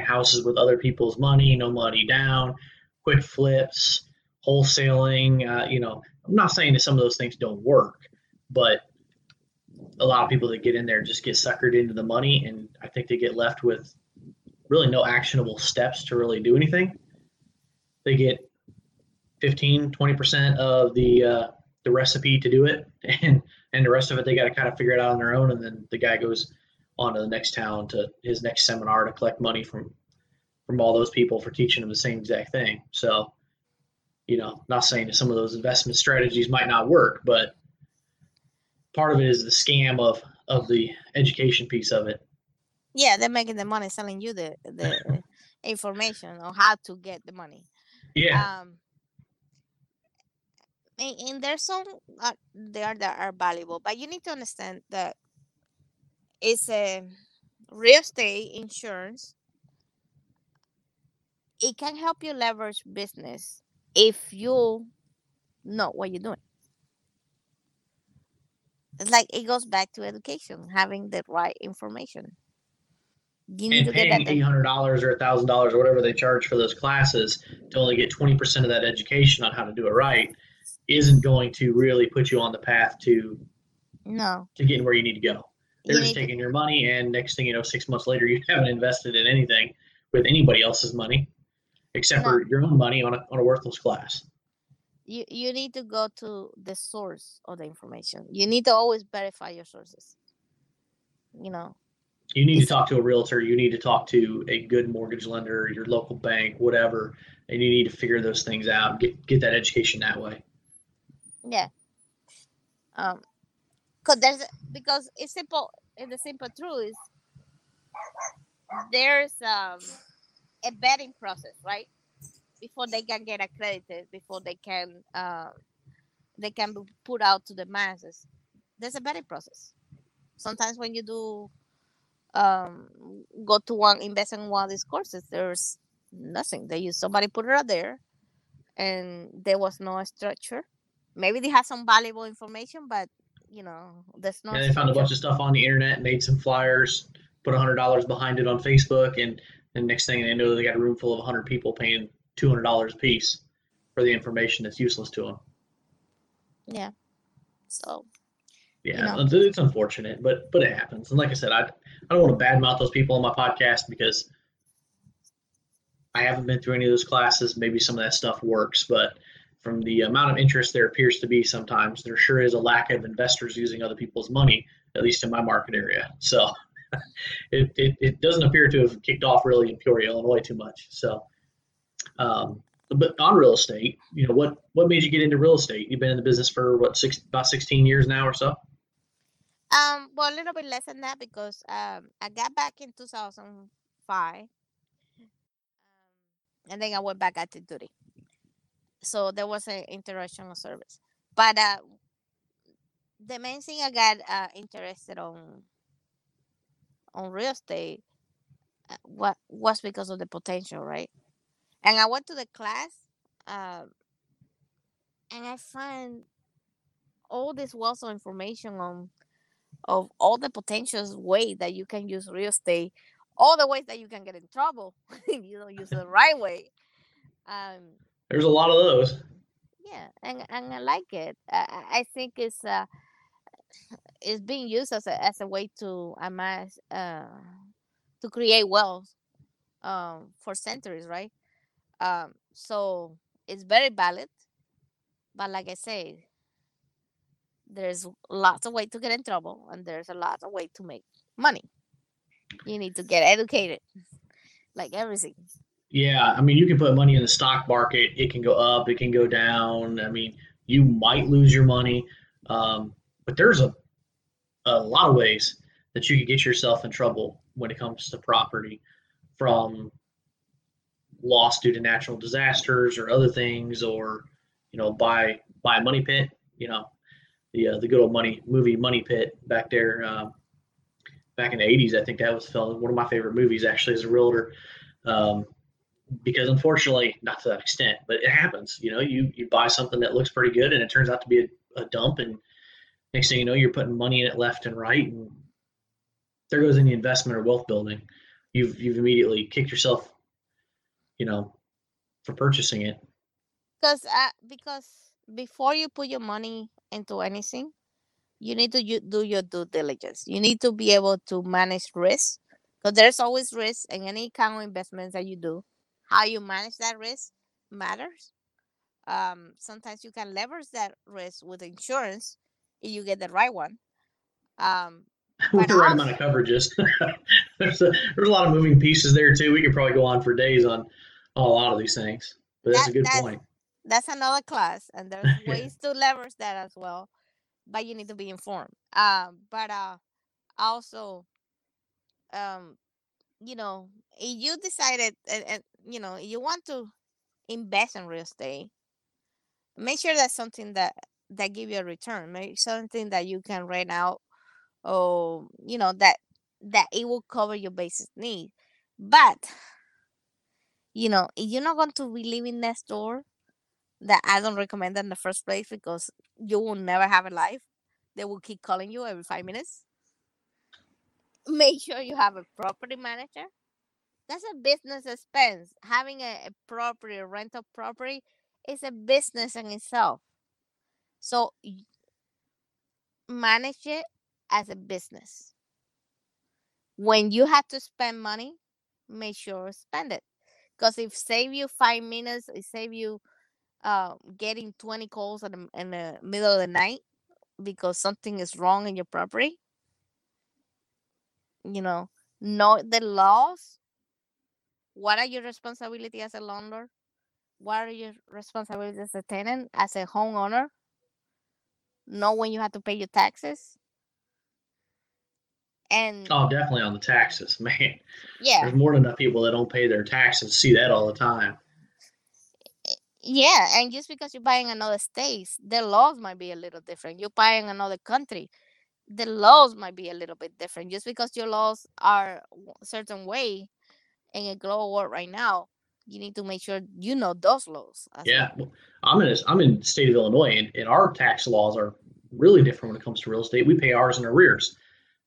houses with other people's money, no money down, quick flips, wholesaling. I'm not saying that some of those things don't work, but a lot of people that get in there just get suckered into the money, and I think they get left with really no actionable steps to really do anything. They get 15, 20% of the recipe to do it, and the rest of it they got to kind of figure it out on their own, and then the guy goes on to the next town to his next seminar to collect money from all those people for teaching them the same exact thing. So, you know, not saying that some of those investment strategies might not work, but part of it is the scam of the education piece of it. Yeah, they're making the money selling you the information on how to get the money. Yeah. And there's some there that are valuable, but you need to understand that it's a real estate insurance. It can help you leverage business if you know what you're doing. It's like it goes back to education, having the right information. You need to paying $800 or $1,000 or whatever they charge for those classes to only get 20% of that education on how to do it right isn't going to really put you on the path to getting where you need to go. They're just taking your money, and next thing you know, 6 months later, you haven't invested in anything with anybody else's money except for your own money on a worthless class. You need to go to the source of the information. You need to always verify your sources. You know, you need to talk to a realtor. You need to talk to a good mortgage lender, your local bank, whatever, and you need to figure those things out and get that education that way. Yeah. Because it's simple. And the simple truth is there's a vetting process, right? Before they can get accredited, before they can they can be put out to the masses. There's a vetting process. Sometimes when you do go to one, invest in one of these courses, there's nothing. They use somebody put it out there, and there was no structure. Maybe they have some valuable information, but you know, there's no. Yeah, they found a bunch of stuff on the internet, made some flyers, put $100 behind it on Facebook, and the next thing they know, they got a room full of 100 people paying $200 a piece for the information that's useless to them. Yeah. So. Yeah, you know, it's unfortunate, but it happens. And like I said, I don't want to badmouth those people on my podcast because I haven't been through any of those classes. Maybe some of that stuff works, but from the amount of interest there appears to be sometimes, there sure is a lack of investors using other people's money, at least in my market area. So it doesn't appear to have kicked off really in Peoria, Illinois too much. So, but on real estate, you know, what made you get into real estate? You've been in the business for about 16 years now or so? Well, a little bit less than that because I got back in 2005, and then I went back out to duty. So there was an interruption of service. But the main thing I got interested on real estate was because of the potential, right? And I went to the class, and I found all this wealth of information of all the potential ways that you can use real estate, all the ways that you can get in trouble if you don't use it the right way. There's a lot of those. Yeah, and I like it. I think it's being used as a way to amass to create wealth for centuries, right? So it's very valid, but like I say, there's lots of ways to get in trouble, and there's a lot of ways to make money. You need to get educated, like everything. Yeah, I mean, you can put money in the stock market. It can go up, it can go down. I mean, you might lose your money, but there's a lot of ways that you can get yourself in trouble when it comes to property, from loss due to natural disasters or other things, or you know, by Money Pit, you know, the good old Money Pit back there, back in the 80s. I think that was one of my favorite movies actually as a realtor, because unfortunately, not to that extent, but it happens. You know, you buy something that looks pretty good and it turns out to be a dump, and next thing you know, you're putting money in it left and right, and there goes any investment or wealth building. You've immediately kicked yourself, you know, for purchasing it. Because before you put your money into anything, you need to do your due diligence. You need to be able to manage risk, because there's always risk in any kind of investments that you do. How you manage that risk matters. Sometimes you can leverage that risk with insurance if you get the right one. With the right amount of coverages. There's a lot of moving pieces there too. We could probably go on for days on a lot of these things, but that's a good point. That's another class, and there's ways to leverage that as well, but you need to be informed. But also, you know, if you decided, and you know, you want to invest in real estate, make sure that's something that give you a return, make something that you can rent out, or you know, that it will cover your basic need. But you know, you're not going to be living next door. That I don't recommend that in the first place, because you will never have a life. They will keep calling you every 5 minutes. Make sure you have a property manager. That's a business expense. Having a property, a rental property, is a business in itself. So manage it as a business. When you have to spend money, make sure you spend it. Because if save you 5 minutes, it save you getting 20 calls in the middle of the night because something is wrong in your property. You know the laws. What are your responsibilities as a landlord? What are your responsibilities as a tenant, as a homeowner? Know when you have to pay your taxes. And oh, definitely on the taxes, man. Yeah. There's more than enough people that don't pay their taxes. See that all the time. Yeah, and just because you're buying another state, the laws might be a little different. You're buying another country, the laws might be a little bit different. Just because your laws are a certain way in a global world right now, you need to make sure you know those laws. Yeah, well, I'm in the state of Illinois, and our tax laws are really different when it comes to real estate. We pay ours in arrears.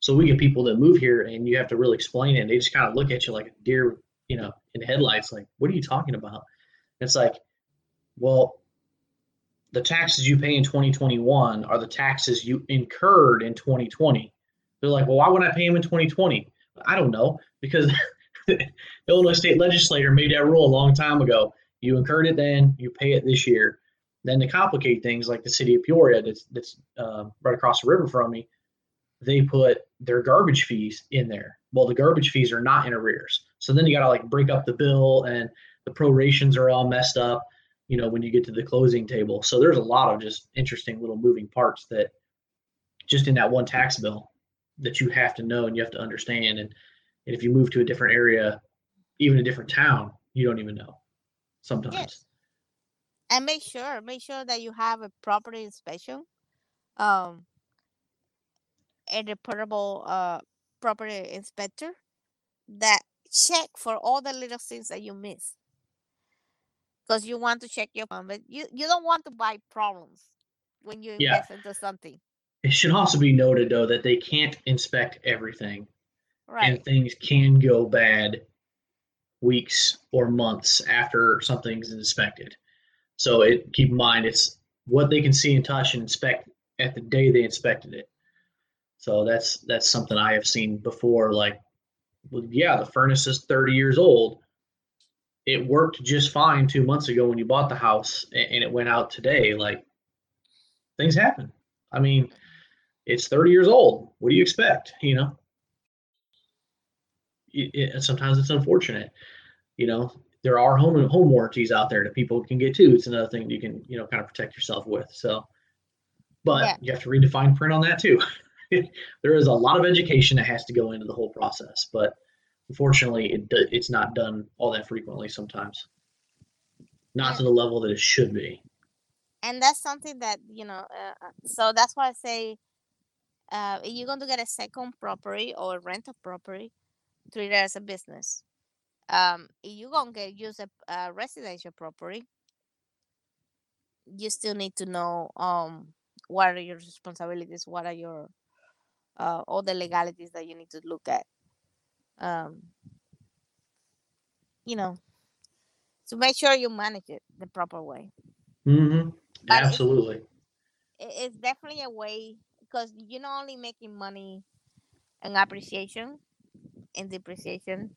So we get people that move here, and you have to really explain it, and they just kind of look at you like a deer, in the headlights, like, what are you talking about? And it's like, well, the taxes you pay in 2021 are the taxes you incurred in 2020. They're like, well, why would I pay them in 2020? I don't know, because the Illinois state legislator made that rule a long time ago. You incurred it then, you pay it this year. Then to complicate things, like the city of Peoria that's right across the river from me, they put their garbage fees in there. Well, the garbage fees are not in arrears. So then you got to break up the bill, and the prorations are all messed up, when you get to the closing table. So there's a lot of just interesting little moving parts that just in that one tax bill that you have to know and you have to understand. And if you move to a different area, even a different town, you don't even know sometimes. Yes. And make sure that you have a property inspection. A reputable property inspector that check for all the little things that you miss, because you want to check your plan, but you don't want to buy problems when you invest into something. It should also be noted, though, that they can't inspect everything, right? And things can go bad weeks or months after something's inspected. So keep in mind, it's what they can see and touch and inspect at the day they inspected it. So that's something I have seen before. The furnace is 30 years old. It worked just fine 2 months ago when you bought the house, and it went out today. Things happen. I mean, it's 30 years old. What do you expect? And sometimes it's unfortunate. There are home warranties out there that people can get too. It's another thing you can, kind of protect yourself with. So, but you have to read the fine print on that too. There is a lot of education that has to go into the whole process, but unfortunately it's not done all that frequently sometimes, not to the level that it should be. And that's something that, so that's why I say, if you're going to get a second property or rent a property, treat it as a business. If you're going to use a residential property, you still need to know what are your responsibilities, what are your all the legalities that you need to look at, so make sure you manage it the proper way. Mm-hmm. Absolutely. It's definitely a way, because you're not only making money in appreciation and depreciation.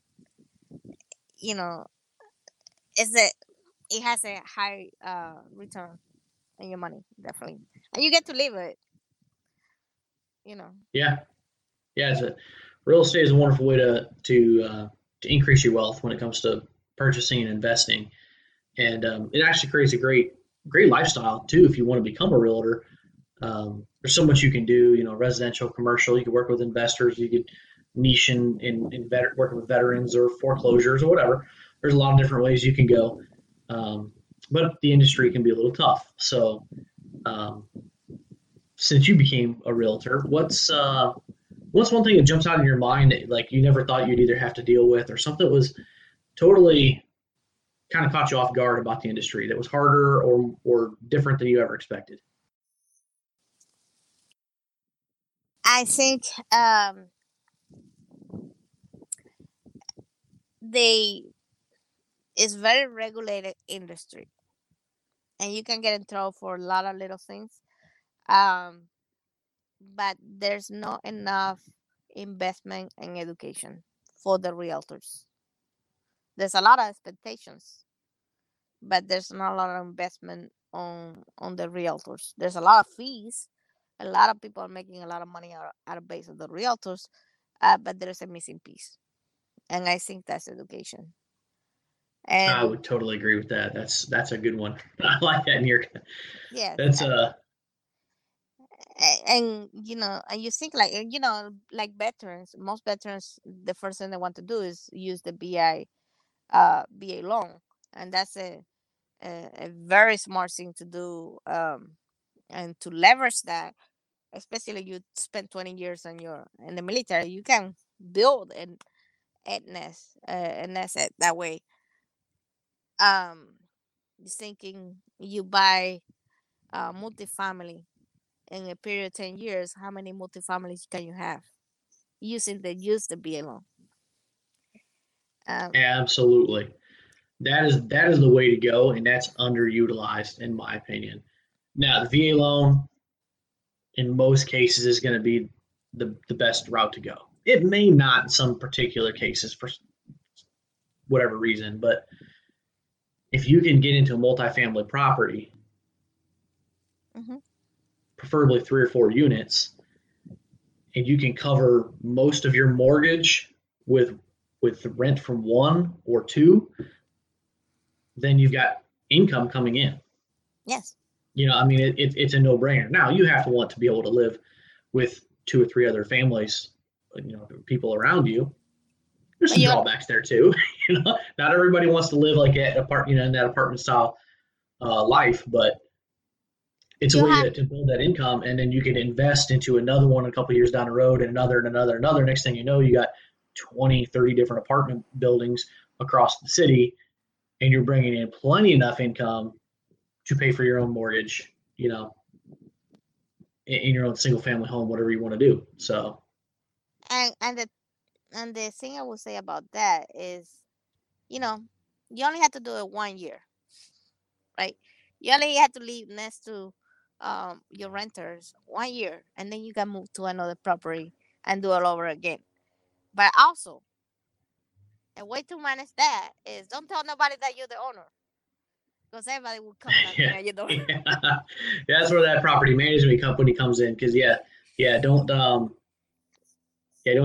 It has a high return on your money, definitely, and you get to live it. Yeah. Real estate is a wonderful way to increase your wealth when it comes to purchasing and investing, and it actually creates a great lifestyle too. If you want to become a realtor, there's so much you can do. Residential, commercial. You can work with investors. You could niche in working with veterans or foreclosures or whatever. There's a lot of different ways you can go, but the industry can be a little tough. So. Since you became a realtor, what's one thing that jumps out in your mind that you never thought you'd either have to deal with, or something that was totally kind of caught you off guard about the industry that was harder or different than you ever expected? I think it's very regulated industry, and you can get in trouble for a lot of little things. But there's not enough investment in education for the realtors. There's a lot of expectations, but there's not a lot of investment on the realtors. There's a lot of fees. A lot of people are making a lot of money out of base of the realtors, but there's a missing piece. And I think that's education. And I would totally agree with that. That's a good one. I like that, Yorka. Yeah. That's And you think veterans, most veterans, the first thing they want to do is use the BA loan. And that's a very smart thing to do, and to leverage that, especially you spend 20 years in the military. You can build an asset that way. You're thinking you buy multifamily in a period of 10 years, how many multifamilies can you have using the BLM? Absolutely. That is the way to go, and that's underutilized in my opinion. Now, the VA loan in most cases is going to be the best route to go. It may not in some particular cases for whatever reason, but if you can get into a multifamily property, mm-hmm. preferably 3 or 4 units, and you can cover most of your mortgage with the rent from 1 or 2, then you've got income coming in. Yes. You know, I mean, it's a no-brainer. Now, you have to want to be able to live with 2 or 3 other families, you know, people around you. There's some drawbacks there too. You know, not everybody wants to live like an apartment, you know, in that apartment style life, but it's a way to build that income, and then you can invest into another one a couple of years down the road, and another, and another, and another. Next thing you know, you got 20, 30 different apartment buildings across the city, and you're bringing in plenty enough income to pay for your own mortgage, you know, in your own single family home, whatever you want to do. So, and the thing I would say about that is, you know, you only have to do it 1 year, right? You only have to live next to your renters 1 year, and then you can move to another property and do it all over again. But also, a way to manage that is don't tell nobody that you're the owner, because everybody will come back and you don't. Yeah. That's where that property management company comes in, because don't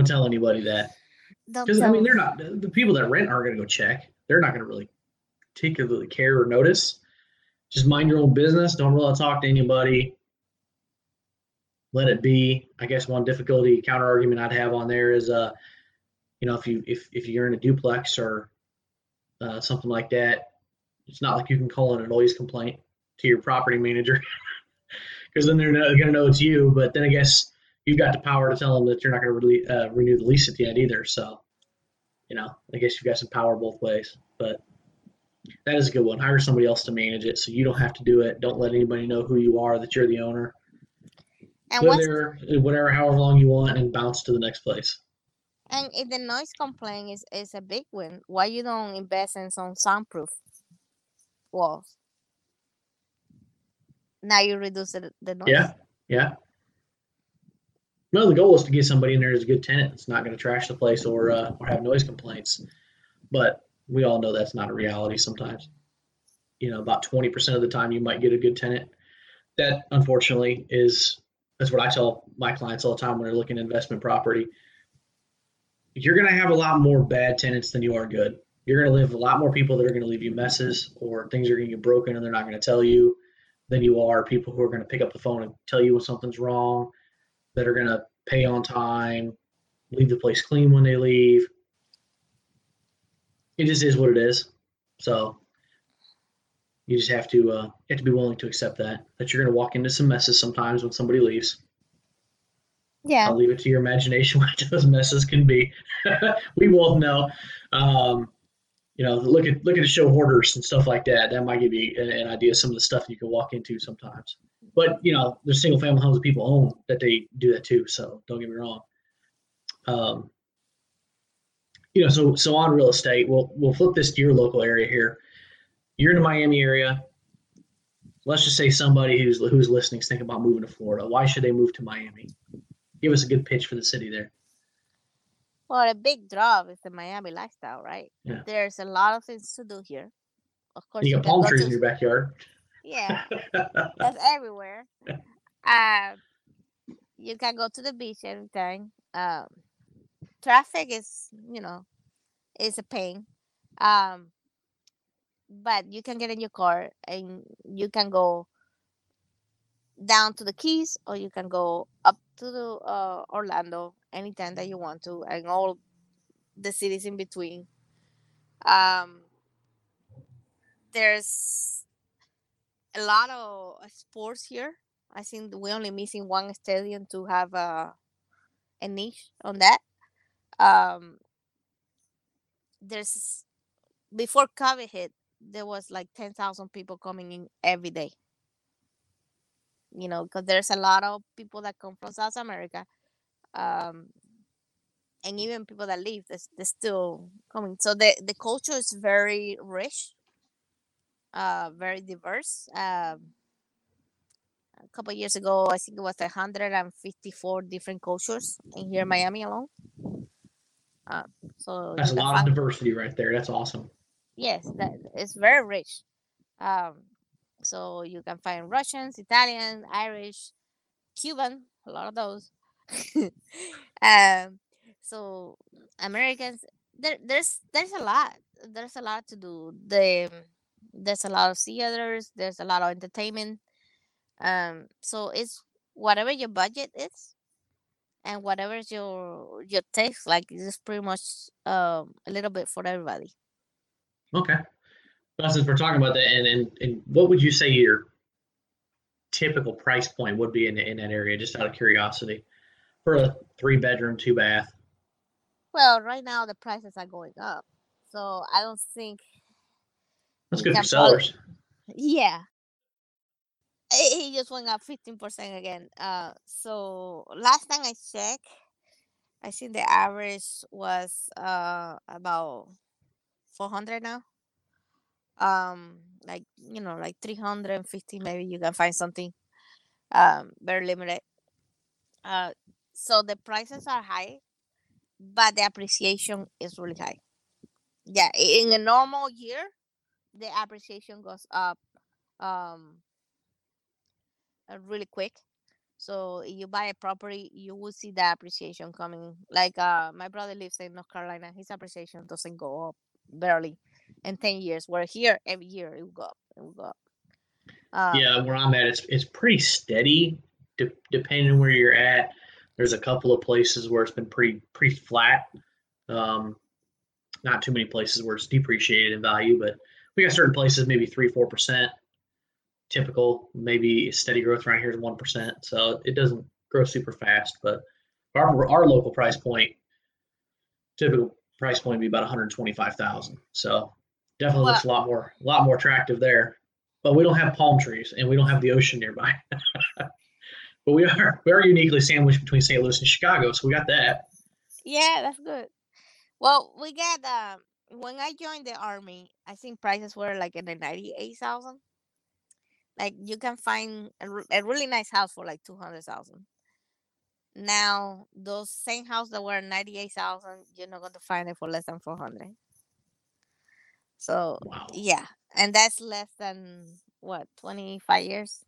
tell anybody that. Because I mean, they're not the people that rent aren't going to go check. They're not going to really particularly care or notice. Just mind your own business. Don't really talk to anybody. Let it be. I guess one difficulty counter argument I'd have on there is, you know, if you're in a duplex or something like that, it's not like you can call in a noise complaint to your property manager, because then they're going to know it's you. But then I guess you've got the power to tell them that you're not going to renew the lease at the end either. So, you know, I guess you've got some power both ways, but that is a good one. Hire somebody else to manage it so you don't have to do it. Don't let anybody know who you are, that you're the owner. And live there, whatever, however long you want, and bounce to the next place. And if the noise complaint is a big one, why you don't invest in some soundproof walls? Now you reduce the noise. Yeah. No, the goal is to get somebody in there as a good tenant that's not going to trash the place or have noise complaints. But we all know that's not a reality sometimes. You know, about 20% of the time you might get a good tenant. That, unfortunately, that's what I tell my clients all the time when they're looking at investment property. You're going to have a lot more bad tenants than you are good. You're going to live with a lot more people that are going to leave you messes, or things are going to get broken and they're not going to tell you, than you are people who are going to pick up the phone and tell you when something's wrong, that are going to pay on time, leave the place clean when they leave. It just is what it is. So you just have to be willing to accept that you're going to walk into some messes sometimes when somebody leaves. Yeah. I'll leave it to your imagination what those messes can be. We won't know. You know, look at the show Hoarders and stuff like that. That might give you an idea of some of the stuff you can walk into sometimes. But, you know, there's single family homes that people own that they do that too. So don't get me wrong. You know, so on real estate, we'll flip this to your local area here. You're in the Miami area. Let's just say somebody who's listening is thinking about moving to Florida. Why should they move to Miami? Give us a good pitch for the city there. Well, a big draw is the Miami lifestyle, right? Yeah. There's a lot of things to do here. Of course, you got palm trees in your backyard. Yeah, that's everywhere. You can go to the beach anytime. Traffic is, you know, is a pain. But you can get in your car and you can go down to the Keys, or you can go up to Orlando anytime that you want to, and all the cities in between. there's a lot of sports here. I think we're only missing one stadium to have a niche on that. There's, before COVID hit, there was like 10,000 people coming in every day. You know, because there's a lot of people that come from South America, and even people that leave, they're still coming. So the culture is very rich, very diverse. A couple of years ago, I think it was 154 different cultures in here in Miami alone. So that's a lot of diversity right there. That's awesome. Yes, it's very rich. So you can find Russians, Italian, Irish, Cuban, a lot of those. So Americans, there's a lot. There's a lot to do. There's a lot of theaters. There's a lot of entertainment. So it's whatever your budget is, and whatever your taste like. It's pretty much a little bit for everybody. Okay. Well, since we're talking about that, and what would you say your typical price point would be in that area, just out of curiosity, for a 3-bedroom, 2-bath? Well, right now the prices are going up, so I don't think that's good for sellers. Yeah, it just went up 15% again. So last time I checked, I think the average was about 400 now. Like, you know, like 350, maybe you can find something very limited. So the prices are high, but the appreciation is really high. Yeah, in a normal year, the appreciation goes up really quick. So if you buy a property, you will see the appreciation coming. Like my brother lives in North Carolina. His appreciation doesn't go up, barely. In 10 years, where here every year it will go up. Yeah, where I'm at, it's pretty steady, depending on where you're at. There's a couple of places where it's been pretty flat. Not too many places where it's depreciated in value, but we got certain places, maybe 3-4%. Typical, maybe steady growth around here is 1%. So it doesn't grow super fast, but our local price point, typical price point would be about 125,000. So definitely looks a lot more attractive there. But we don't have palm trees and we don't have the ocean nearby. But we are uniquely sandwiched between St. Louis and Chicago, so we got that. Yeah, that's good. Well, we got when I joined the Army, I think prices were like in the 98,000. Like you can find a really nice house for like 200,000. Now, those same houses that were 98,000, you're not going to find it for less than 400. So, wow. Yeah. And that's less than, 25 years?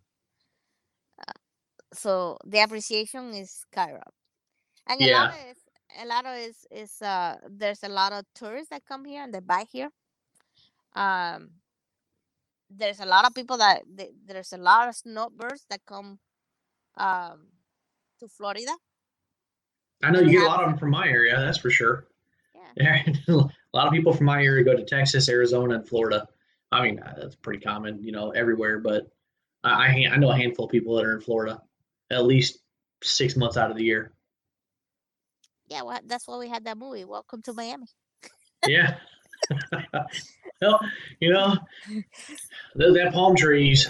So, the appreciation is skyrocketing. And a lot of it is there's a lot of tourists that come here and they buy here. There's a lot of people there's a lot of snowbirds that come to Florida. I know you get a lot of them from my area, that's for sure. Yeah. A lot of people from my area go to Texas, Arizona, and Florida. I mean, that's pretty common, you know, everywhere, but I know a handful of people that are in Florida at least 6 months out of the year. Yeah, well, that's why we had that movie, Welcome to Miami. Yeah. Well, you know, that palm trees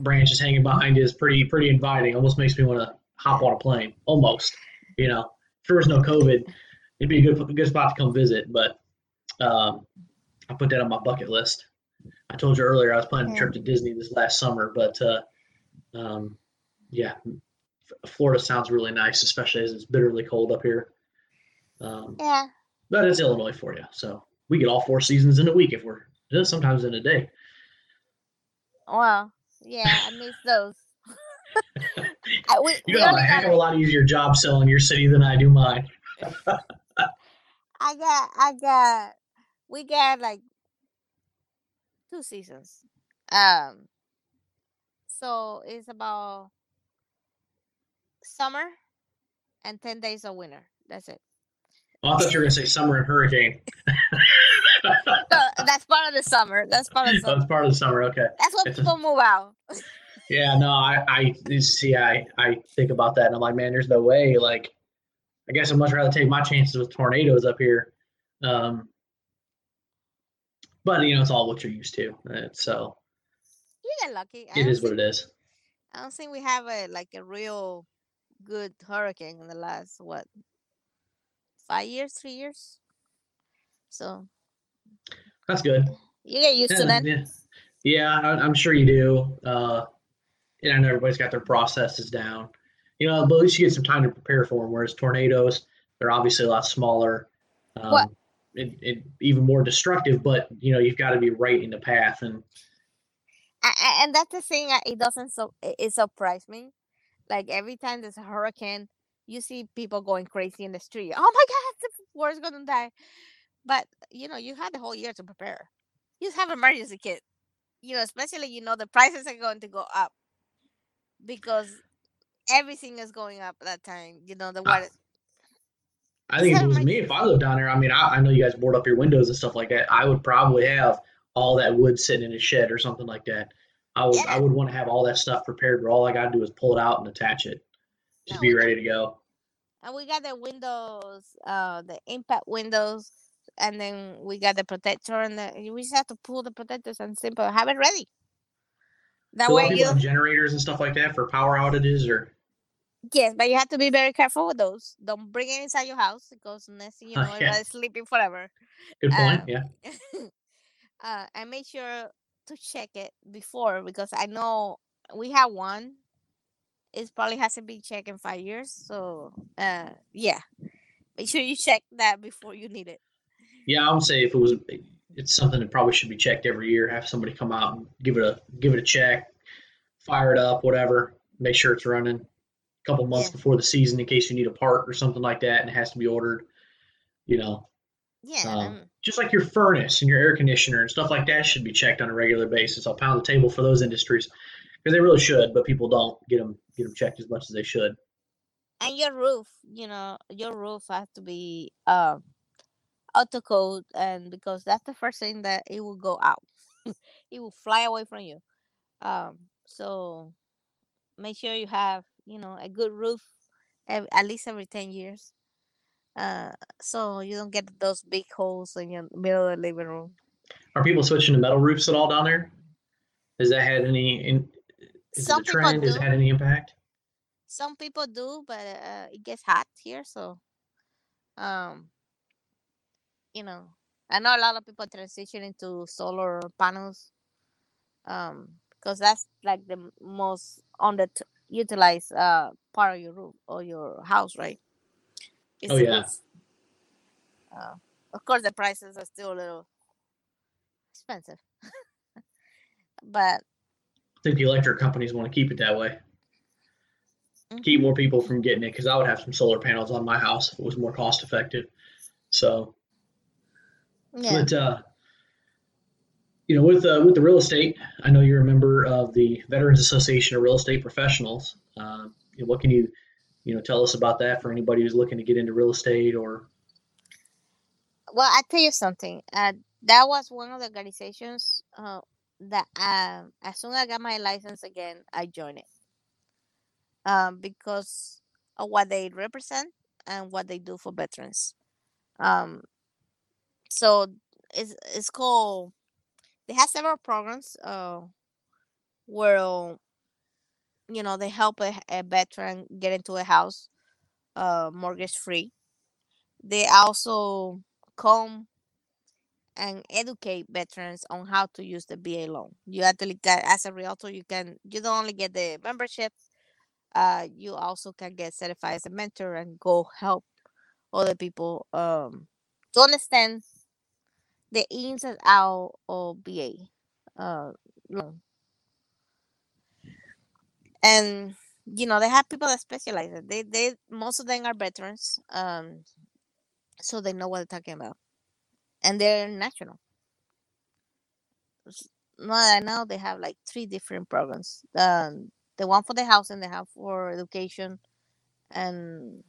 branch is hanging behind is pretty inviting. Almost makes me want to hop on a plane. Almost, you know. If there was no COVID, it'd be a good spot to come visit. But I put that on my bucket list. I told you earlier I was planning a trip to Disney this last summer, but yeah, Florida sounds really nice, especially as it's bitterly cold up here. Yeah, but it's Illinois for you, so we get all 4 seasons in a week if we're sometimes in a day. Well, yeah, I miss those. You got a heck of a lot easier job selling your city than I do mine. We got like 2 seasons. So it's about summer and 10 days of winter. That's it. Well, I thought you were gonna say summer and hurricane. That's part of the summer. That's part of the summer. Okay. That's when people move out. Yeah, no, I think about that and I'm like, man, there's no way. Like, I guess I'd much rather take my chances with tornadoes up here. But you know, it's all what you're used to. So you get lucky. It is what it is. I don't think we have a real good hurricane in the last 3 years. So that's good. You get used to that. Yeah, I'm sure you do. And I know everybody's got their processes down, you know, but at least you get some time to prepare for them. Whereas tornadoes, they're obviously a lot smaller, and even more destructive, but you know, you've got to be right in the path. And that's the thing. It surprised me. Like every time there's a hurricane, you see people going crazy in the street. Oh my God, the world's going to die. But you know, you had the whole year to prepare. You just have emergency kit. You know, especially, you know, the prices are going to go up because everything is going up at that time. You know, the water. I think if it was me, if I lived down there, I mean, I know you guys board up your windows and stuff like that. I would probably have all that wood sitting in a shed or something like that. I would want to have all that stuff prepared where all I got to do is pull it out and attach it. Just be ready to go. And we got the windows, the impact windows. And then we got the protector, and we just have to pull the protectors and simple have it ready. That way, you have generators and stuff like that for power outages, or yes, but you have to be very careful with those. Don't bring it inside your house because next thing you know, everybody's sleeping forever. Good point. I made sure to check it before because I know we have one. It probably hasn't been checked in 5 years, so make sure you check that before you need it. Yeah, I would say it's something that probably should be checked every year. Have somebody come out and give it a check, fire it up, whatever. Make sure it's running a couple months before the season in case you need a part or something like that, and it has to be ordered. You know, just like your furnace and your air conditioner and stuff like that should be checked on a regular basis. I'll pound the table for those industries because they really should, but people don't get them checked as much as they should. And your roof, you know, has to be. Auto code, and because that's the first thing that it will go out. It will fly away from you. So make sure you have, you know, a good roof at least every 10 years. So you don't get those big holes in your middle of the living room. Are people switching to metal roofs at all down there? Has that had some trend? Has it had any impact? Some people do, but it gets hot here. So, you know, I know a lot of people transitioning to solar panels because that's like the most underutilized part of your roof or your house, right? Of course, the prices are still a little expensive. But I think the electric companies want to keep it that way. Mm-hmm. Keep more people from getting it because I would have some solar panels on my house if it was more cost effective. So... Yeah. But, you know, with the real estate, I know you're a member of the Veterans Association of Real Estate Professionals. What can you tell us about that for anybody who's looking to get into real estate or? Well, I tell you something. That was one of the organizations that as soon as I got my license again, I joined it because of what they represent and what they do for veterans. So it's called, they have several programs where, you know, they help a veteran get into a house mortgage free. They also come and educate veterans on how to use the VA loan. You actually get, as a realtor, you don't only get the membership, you also can get certified as a mentor and go help other people to understand the ins and outs of VA loan. And, you know, they have people that specialize in it. They most of them are veterans, so they know what they're talking about. And they're national. Now they have like 3 different programs. The one for the housing, they have for education, and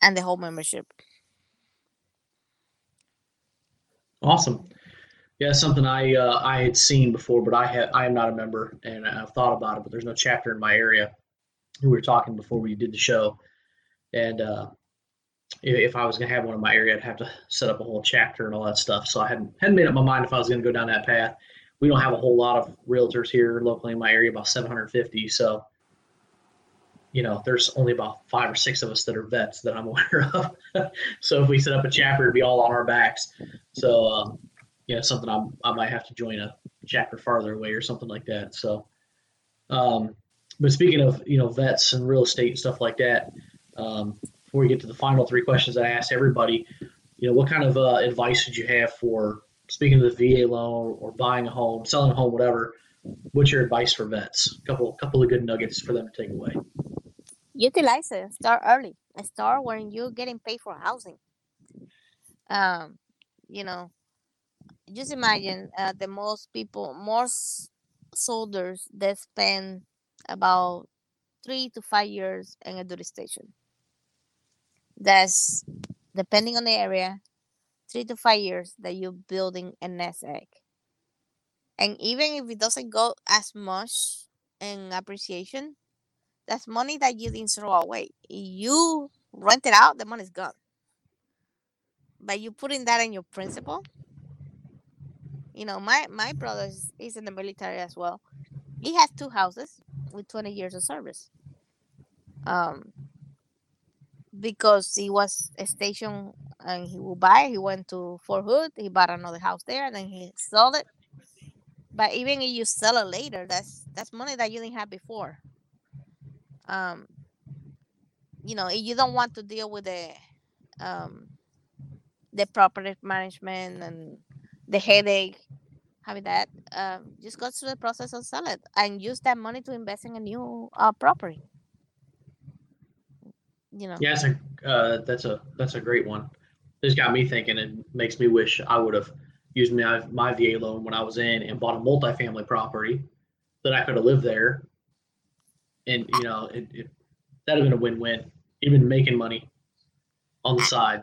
the whole membership. Awesome. Yeah, something I had seen before, but I am not a member, and I've thought about it, but there's no chapter in my area. We were talking before we did the show, and if I was going to have one in my area, I'd have to set up a whole chapter and all that stuff. So I hadn't made up my mind if I was going to go down that path. We don't have a whole lot of realtors here locally in my area, about 750. So, you know, there's only about 5 or 6 of us that are vets that I'm aware of. So if we set up a chapter, it'd be all on our backs. So, yeah, something I might have to join a chapter farther away or something like that. So, but speaking of, you know, vets and real estate and stuff like that, before we get to the final 3 questions that I asked everybody, you know, what kind of advice would you have for, speaking of the VA loan or buying a home, selling a home, whatever, what's your advice for vets? A couple of good nuggets for them to take away. Utilize it. Start early. Start when you're getting paid for housing. You know, just imagine the most soldiers that spend about 3 to 5 years in a duty station. That's, depending on the area, 3 to 5 years that you're building a nest egg. And even if it doesn't go as much in appreciation, that's money that you didn't throw away. You rent it out, the money's gone. But you're putting that in your principal. You know, my brother is in the military as well. He has 2 houses with 20 years of service. Because he was a station and he would buy. He went to Fort Hood. He bought another house there, and then he sold it. But even if you sell it later, that's money that you didn't have before. You know, if you don't want to deal with the property management and the headache, having that, just go through the process and sell it, and use that money to invest in a new property. You know. Yeah, that's a great one. This got me thinking, and makes me wish I would have used my VA loan when I was in and bought a multifamily property that I could have lived there. And, you know, it that would have been a win-win, even making money on the side.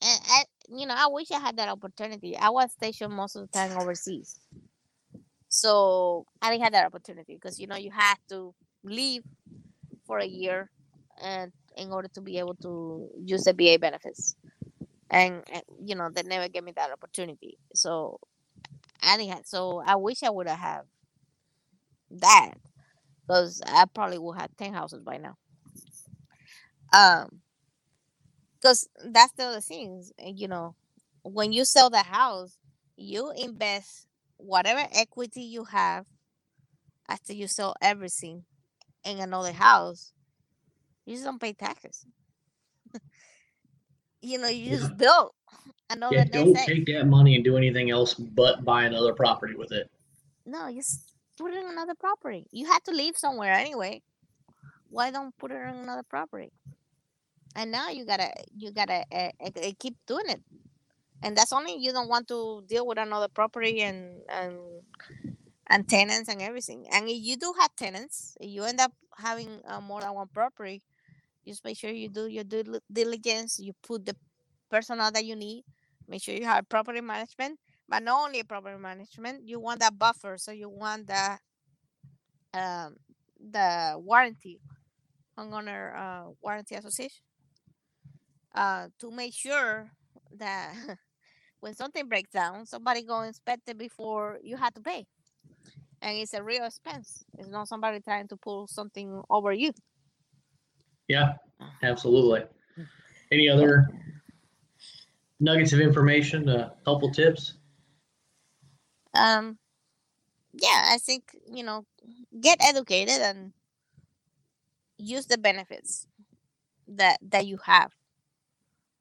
And, you know, I wish I had that opportunity. I was stationed most of the time overseas. So I didn't have that opportunity because, you know, you had to leave for a year and in order to be able to use the VA benefits. And you know, they never gave me that opportunity. So I wish I would have that, because I probably would have 10 houses by now. Because that's the other thing, you know, when you sell the house, you invest whatever equity you have after you sell everything in another house. You just don't pay taxes. You know, you just build another. Yeah, don't take that money and do anything else but buy another property with it. No, just put it in another property. You had to leave somewhere anyway. Why don't put it in another property? And now you gotta keep doing it. And that's only you don't want to deal with another property and tenants and everything. And if you do have tenants, you end up having more than one property. Just make sure you do your due diligence. You put the personnel that you need. Make sure you have property management, but not only property management. You want that buffer, so you want the warranty, homeowner warranty association, to make sure that when something breaks down, somebody go inspect it before you have to pay, and it's a real expense. It's not somebody trying to pull something over you. Yeah, absolutely. Any other nuggets of information, helpful tips? Yeah, I think, you know, get educated and use the benefits that you have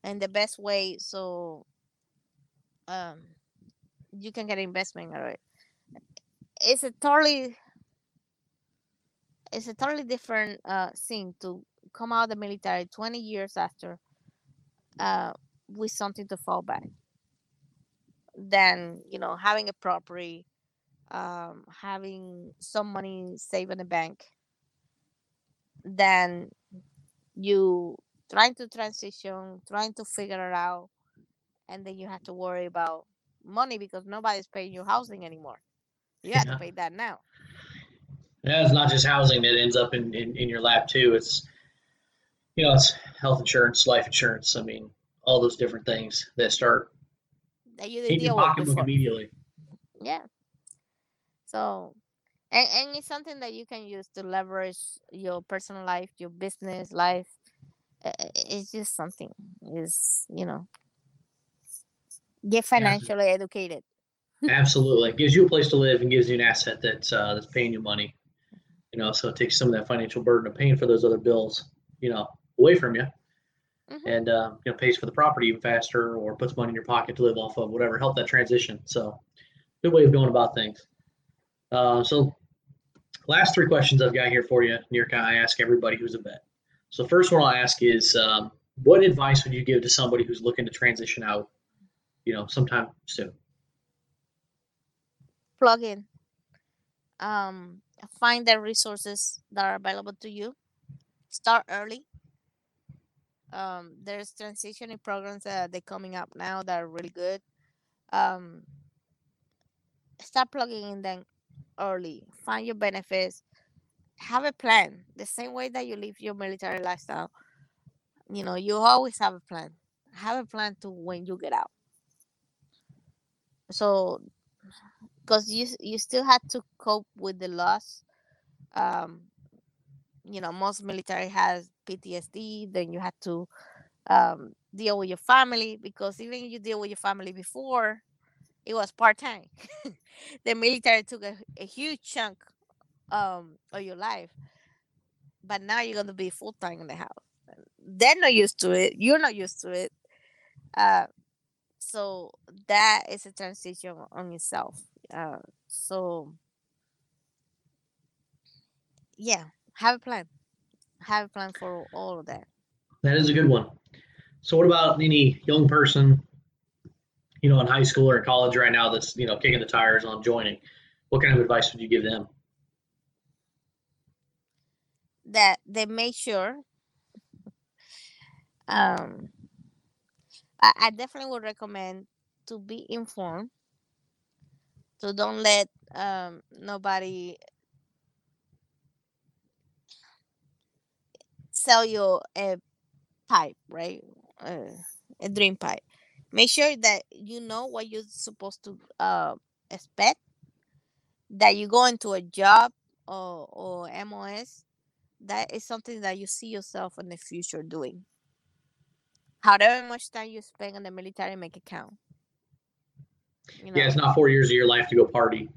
in the best way, so you can get investment. All right, it's a totally different thing to come out of the military 20 years after with something to fall back than, you know, having a property, having some money saved in the bank, than you trying to transition, trying to figure it out, and then you have to worry about money because nobody's paying you housing anymore. You have to pay that now. Yeah, it's not just housing that ends up in your lap too. It's, you know, it's health insurance, life insurance. I mean, all those different things that start that you didn't deal with immediately. Yeah. So, and it's something that you can use to leverage your personal life, your business life. It's just something is, you know, get financially educated. Absolutely. It gives you a place to live and gives you an asset that's paying you money, you know, so it takes some of that financial burden of paying for those other bills, you know, away from you. Mm-hmm. And, you know, pays for the property even faster or puts money in your pocket to live off of, whatever, help that transition. So good way of going about things. So last three questions I've got here for you, Yorka, I ask everybody who's a vet. So first one I'll ask is, what advice would you give to somebody who's looking to transition out, you know, sometime soon? Plug in. Find the resources that are available to you. Start early. There's transitioning programs that they're coming up now that are really good. Start plugging in them early. Find your benefits. Have a plan. The same way that you live your military lifestyle. You know, you always have a plan. Have a plan to when you get out. So, because you still had to cope with the loss. You know, most military has PTSD. Then you had to deal with your family, because even if you deal with your family before, it was part-time. The military took a huge chunk of your life. But now you're going to be full-time in the house. They're not used to it. You're not used to it. So that is a transition on itself. So, yeah, have a plan. Have a plan for all of that. That is a good one. So what about any young person, you know, in high school or in college right now that's, you know, kicking the tires on joining? What kind of advice would you give them? That they make sure. I definitely would recommend to be informed. So don't let nobody sell you a pipe, right? A dream pipe. Make sure that you know what you're supposed to expect. That you go into a job or MOS. That is something that you see yourself in the future doing. However much time you spend in the military, make it count. You know? Yeah, it's not 4 years of your life to go party.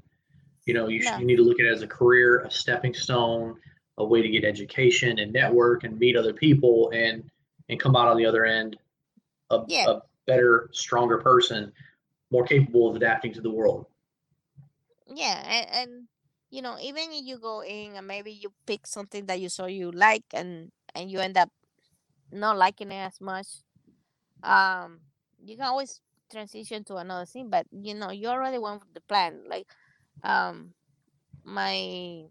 You know, you need to look at it as a career, a stepping stone, a way to get education and network and meet other people and come out on the other end a better, stronger person, more capable of adapting to the world. Yeah, and you know, even if you go in and maybe you pick something that you saw you like and you end up not liking it as much, you can always transition to another thing, but you know, you already went with the plan. Like, my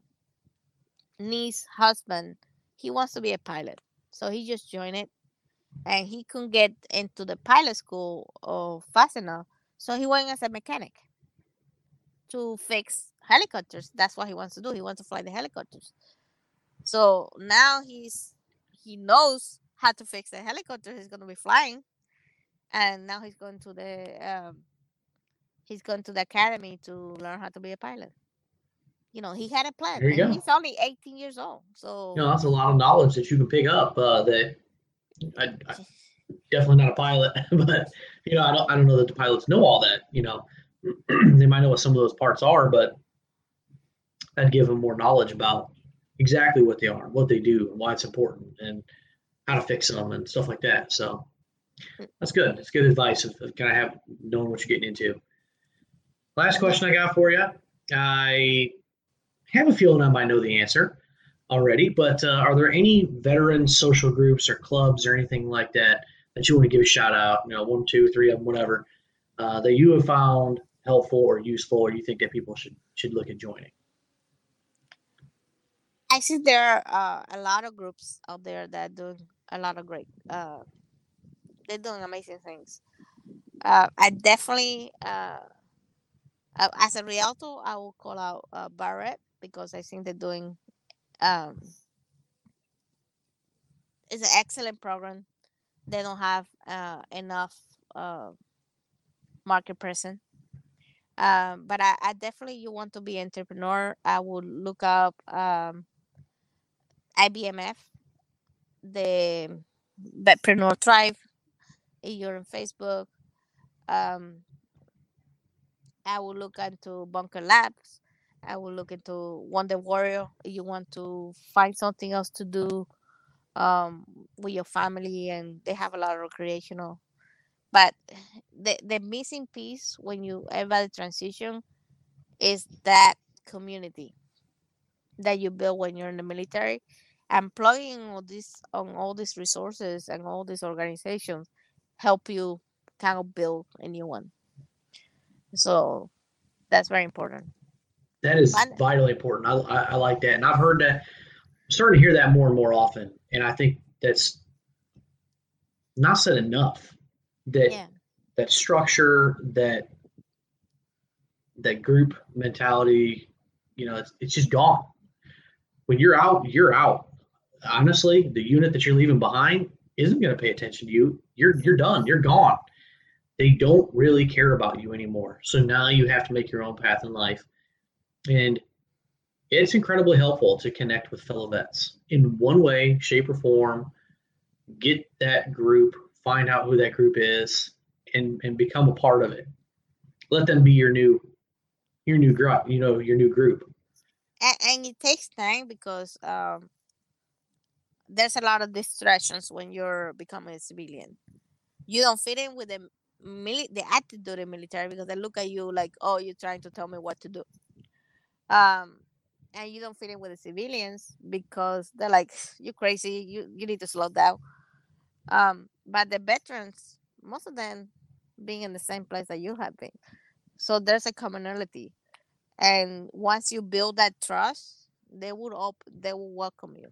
niece's husband, he wants to be a pilot, so he just joined it, and he couldn't get into the pilot school fast enough, so he went as a mechanic to fix helicopters. That's what he wants to do. He wants to fly the helicopters. So now he knows how to fix the helicopter. He's going to be flying, and now he's going to the academy to learn how to be a pilot. You know, he had a plan. There you go. He's only 18 years old, so you know, that's a lot of knowledge that you can pick up. That I'm definitely not a pilot, but you know, I don't know that the pilots know all that. You know, they might know what some of those parts are, but I'd give them more knowledge about exactly what they are, what they do, and why it's important, and how to fix them and stuff like that. So that's good. It's good advice of kind of have knowing what you're getting into. Last question I got for you. I have a feeling I might know the answer already, but are there any veteran social groups or clubs or anything like that that you want to give a shout out? You know, 1, 2, 3 of them, whatever, that you have found helpful or useful, or you think that people should look at joining? I see there are a lot of groups out there that do a lot of great, they're doing amazing things. I definitely, as a realtor, I will call out Barrett, because I think they're doing, it's an excellent program. They don't have enough market person. But I definitely, you want to be an entrepreneur, I would look up IBMF, the Betpreneur Tribe. If you're on Facebook, I will look into Bunker Labs. I will look into Wonder Warrior. If you want to find something else to do with your family, and they have a lot of recreational. But the missing piece when you everybody transition is that community that you build when you're in the military. And plugging all this on all these resources and all these organizations help you kind of build a new one. So that's very important. That is vitally important. I like that, and I've heard that. I'm starting to hear that more and more often, and I think that's not said enough. That structure, that group mentality, it's just gone. When you're out, you're out. Honestly, the unit that you're leaving behind isn't going to pay attention to you. You're done. You're gone. They don't really care about you anymore. So now you have to make your own path in life. And it's incredibly helpful to connect with fellow vets in one way, shape, or form. Get that group, find out who that group is, and become a part of it. Let them be your new group, your new group. And it takes time, because there's a lot of distractions when you're becoming a civilian. You don't fit in with the attitude of military, because they look at you like, oh, you're trying to tell me what to do. And you don't fit in with the civilians, because they're like, you're crazy. You need to slow down. But the veterans, most of them being in the same place that you have been. So there's a commonality. And once you build that trust, they will welcome you.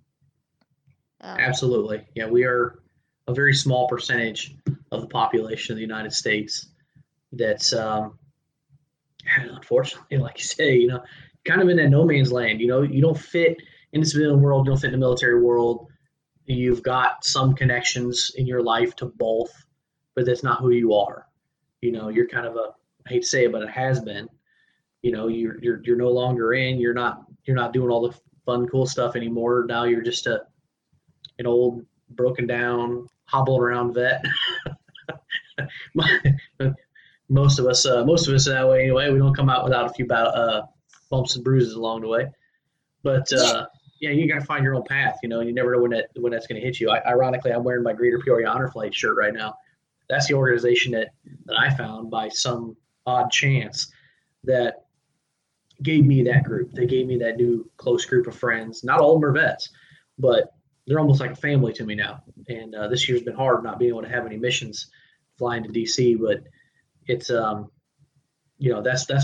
Absolutely. Yeah, we are a very small percentage of the population of the United States that's, unfortunately, like you say, kind of in that no man's land. You don't fit in the civilian world, you don't fit in the military world. You've got some connections in your life to both, but that's not who you are. You're kind of I hate to say it, but it has been. You're no longer in. You're not doing all the fun, cool stuff anymore. Now you're just an old, broken down, hobbled around vet. Most of us that way anyway. We don't come out without a few bumps and bruises along the way. But you gotta find your own path. And you never know when that's gonna hit you. Ironically, I'm wearing my Greater Peoria Honor Flight shirt right now. That's the organization that I found by some odd chance. That gave me that group. They gave me that new close group of friends. Not all of them are vets, but they're almost like a family to me now. And this year's been hard not being able to have any missions flying to DC, but it's that's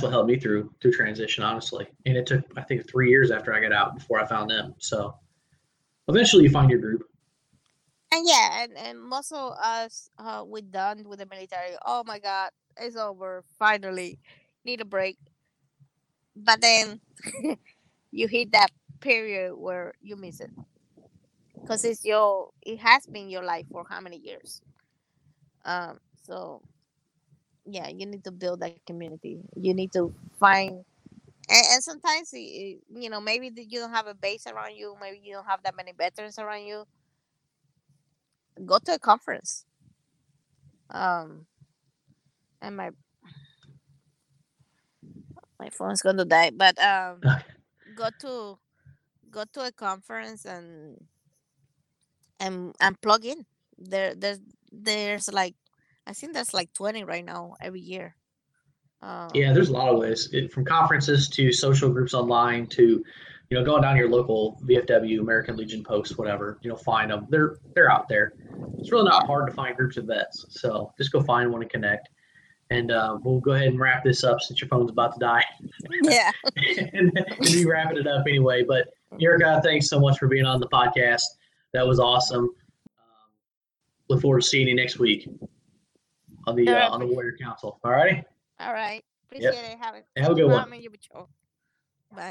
what helped me through transition, honestly. And it took, I think, 3 years after I got out before I found them. So eventually you find your group. And and most of us, we're done with the military. Oh my God, it's over, finally. Need a break. But then you hit that period where you miss it, because it has been your life for how many years. You need to build that community. You need to find, and sometimes maybe you don't have a base around you, maybe you don't have that many veterans around you. Go to a conference. And my phone's gonna die, but go to a conference and plug in. There's like, I think that's like 20 right now every year. There's a lot of ways, from conferences to social groups online to, going down to your local VFW, American Legion posts, whatever. Find them. They're out there. It's really not hard to find groups of vets. So just go find one and connect. And we'll go ahead and wrap this up since your phone's about to die. Yeah. and be wrapping it up anyway. But, Yorka, thanks so much for being on the podcast. That was awesome. Look forward to seeing you next week. on the Warrior Council. All righty. All right. Appreciate it. Have a good one.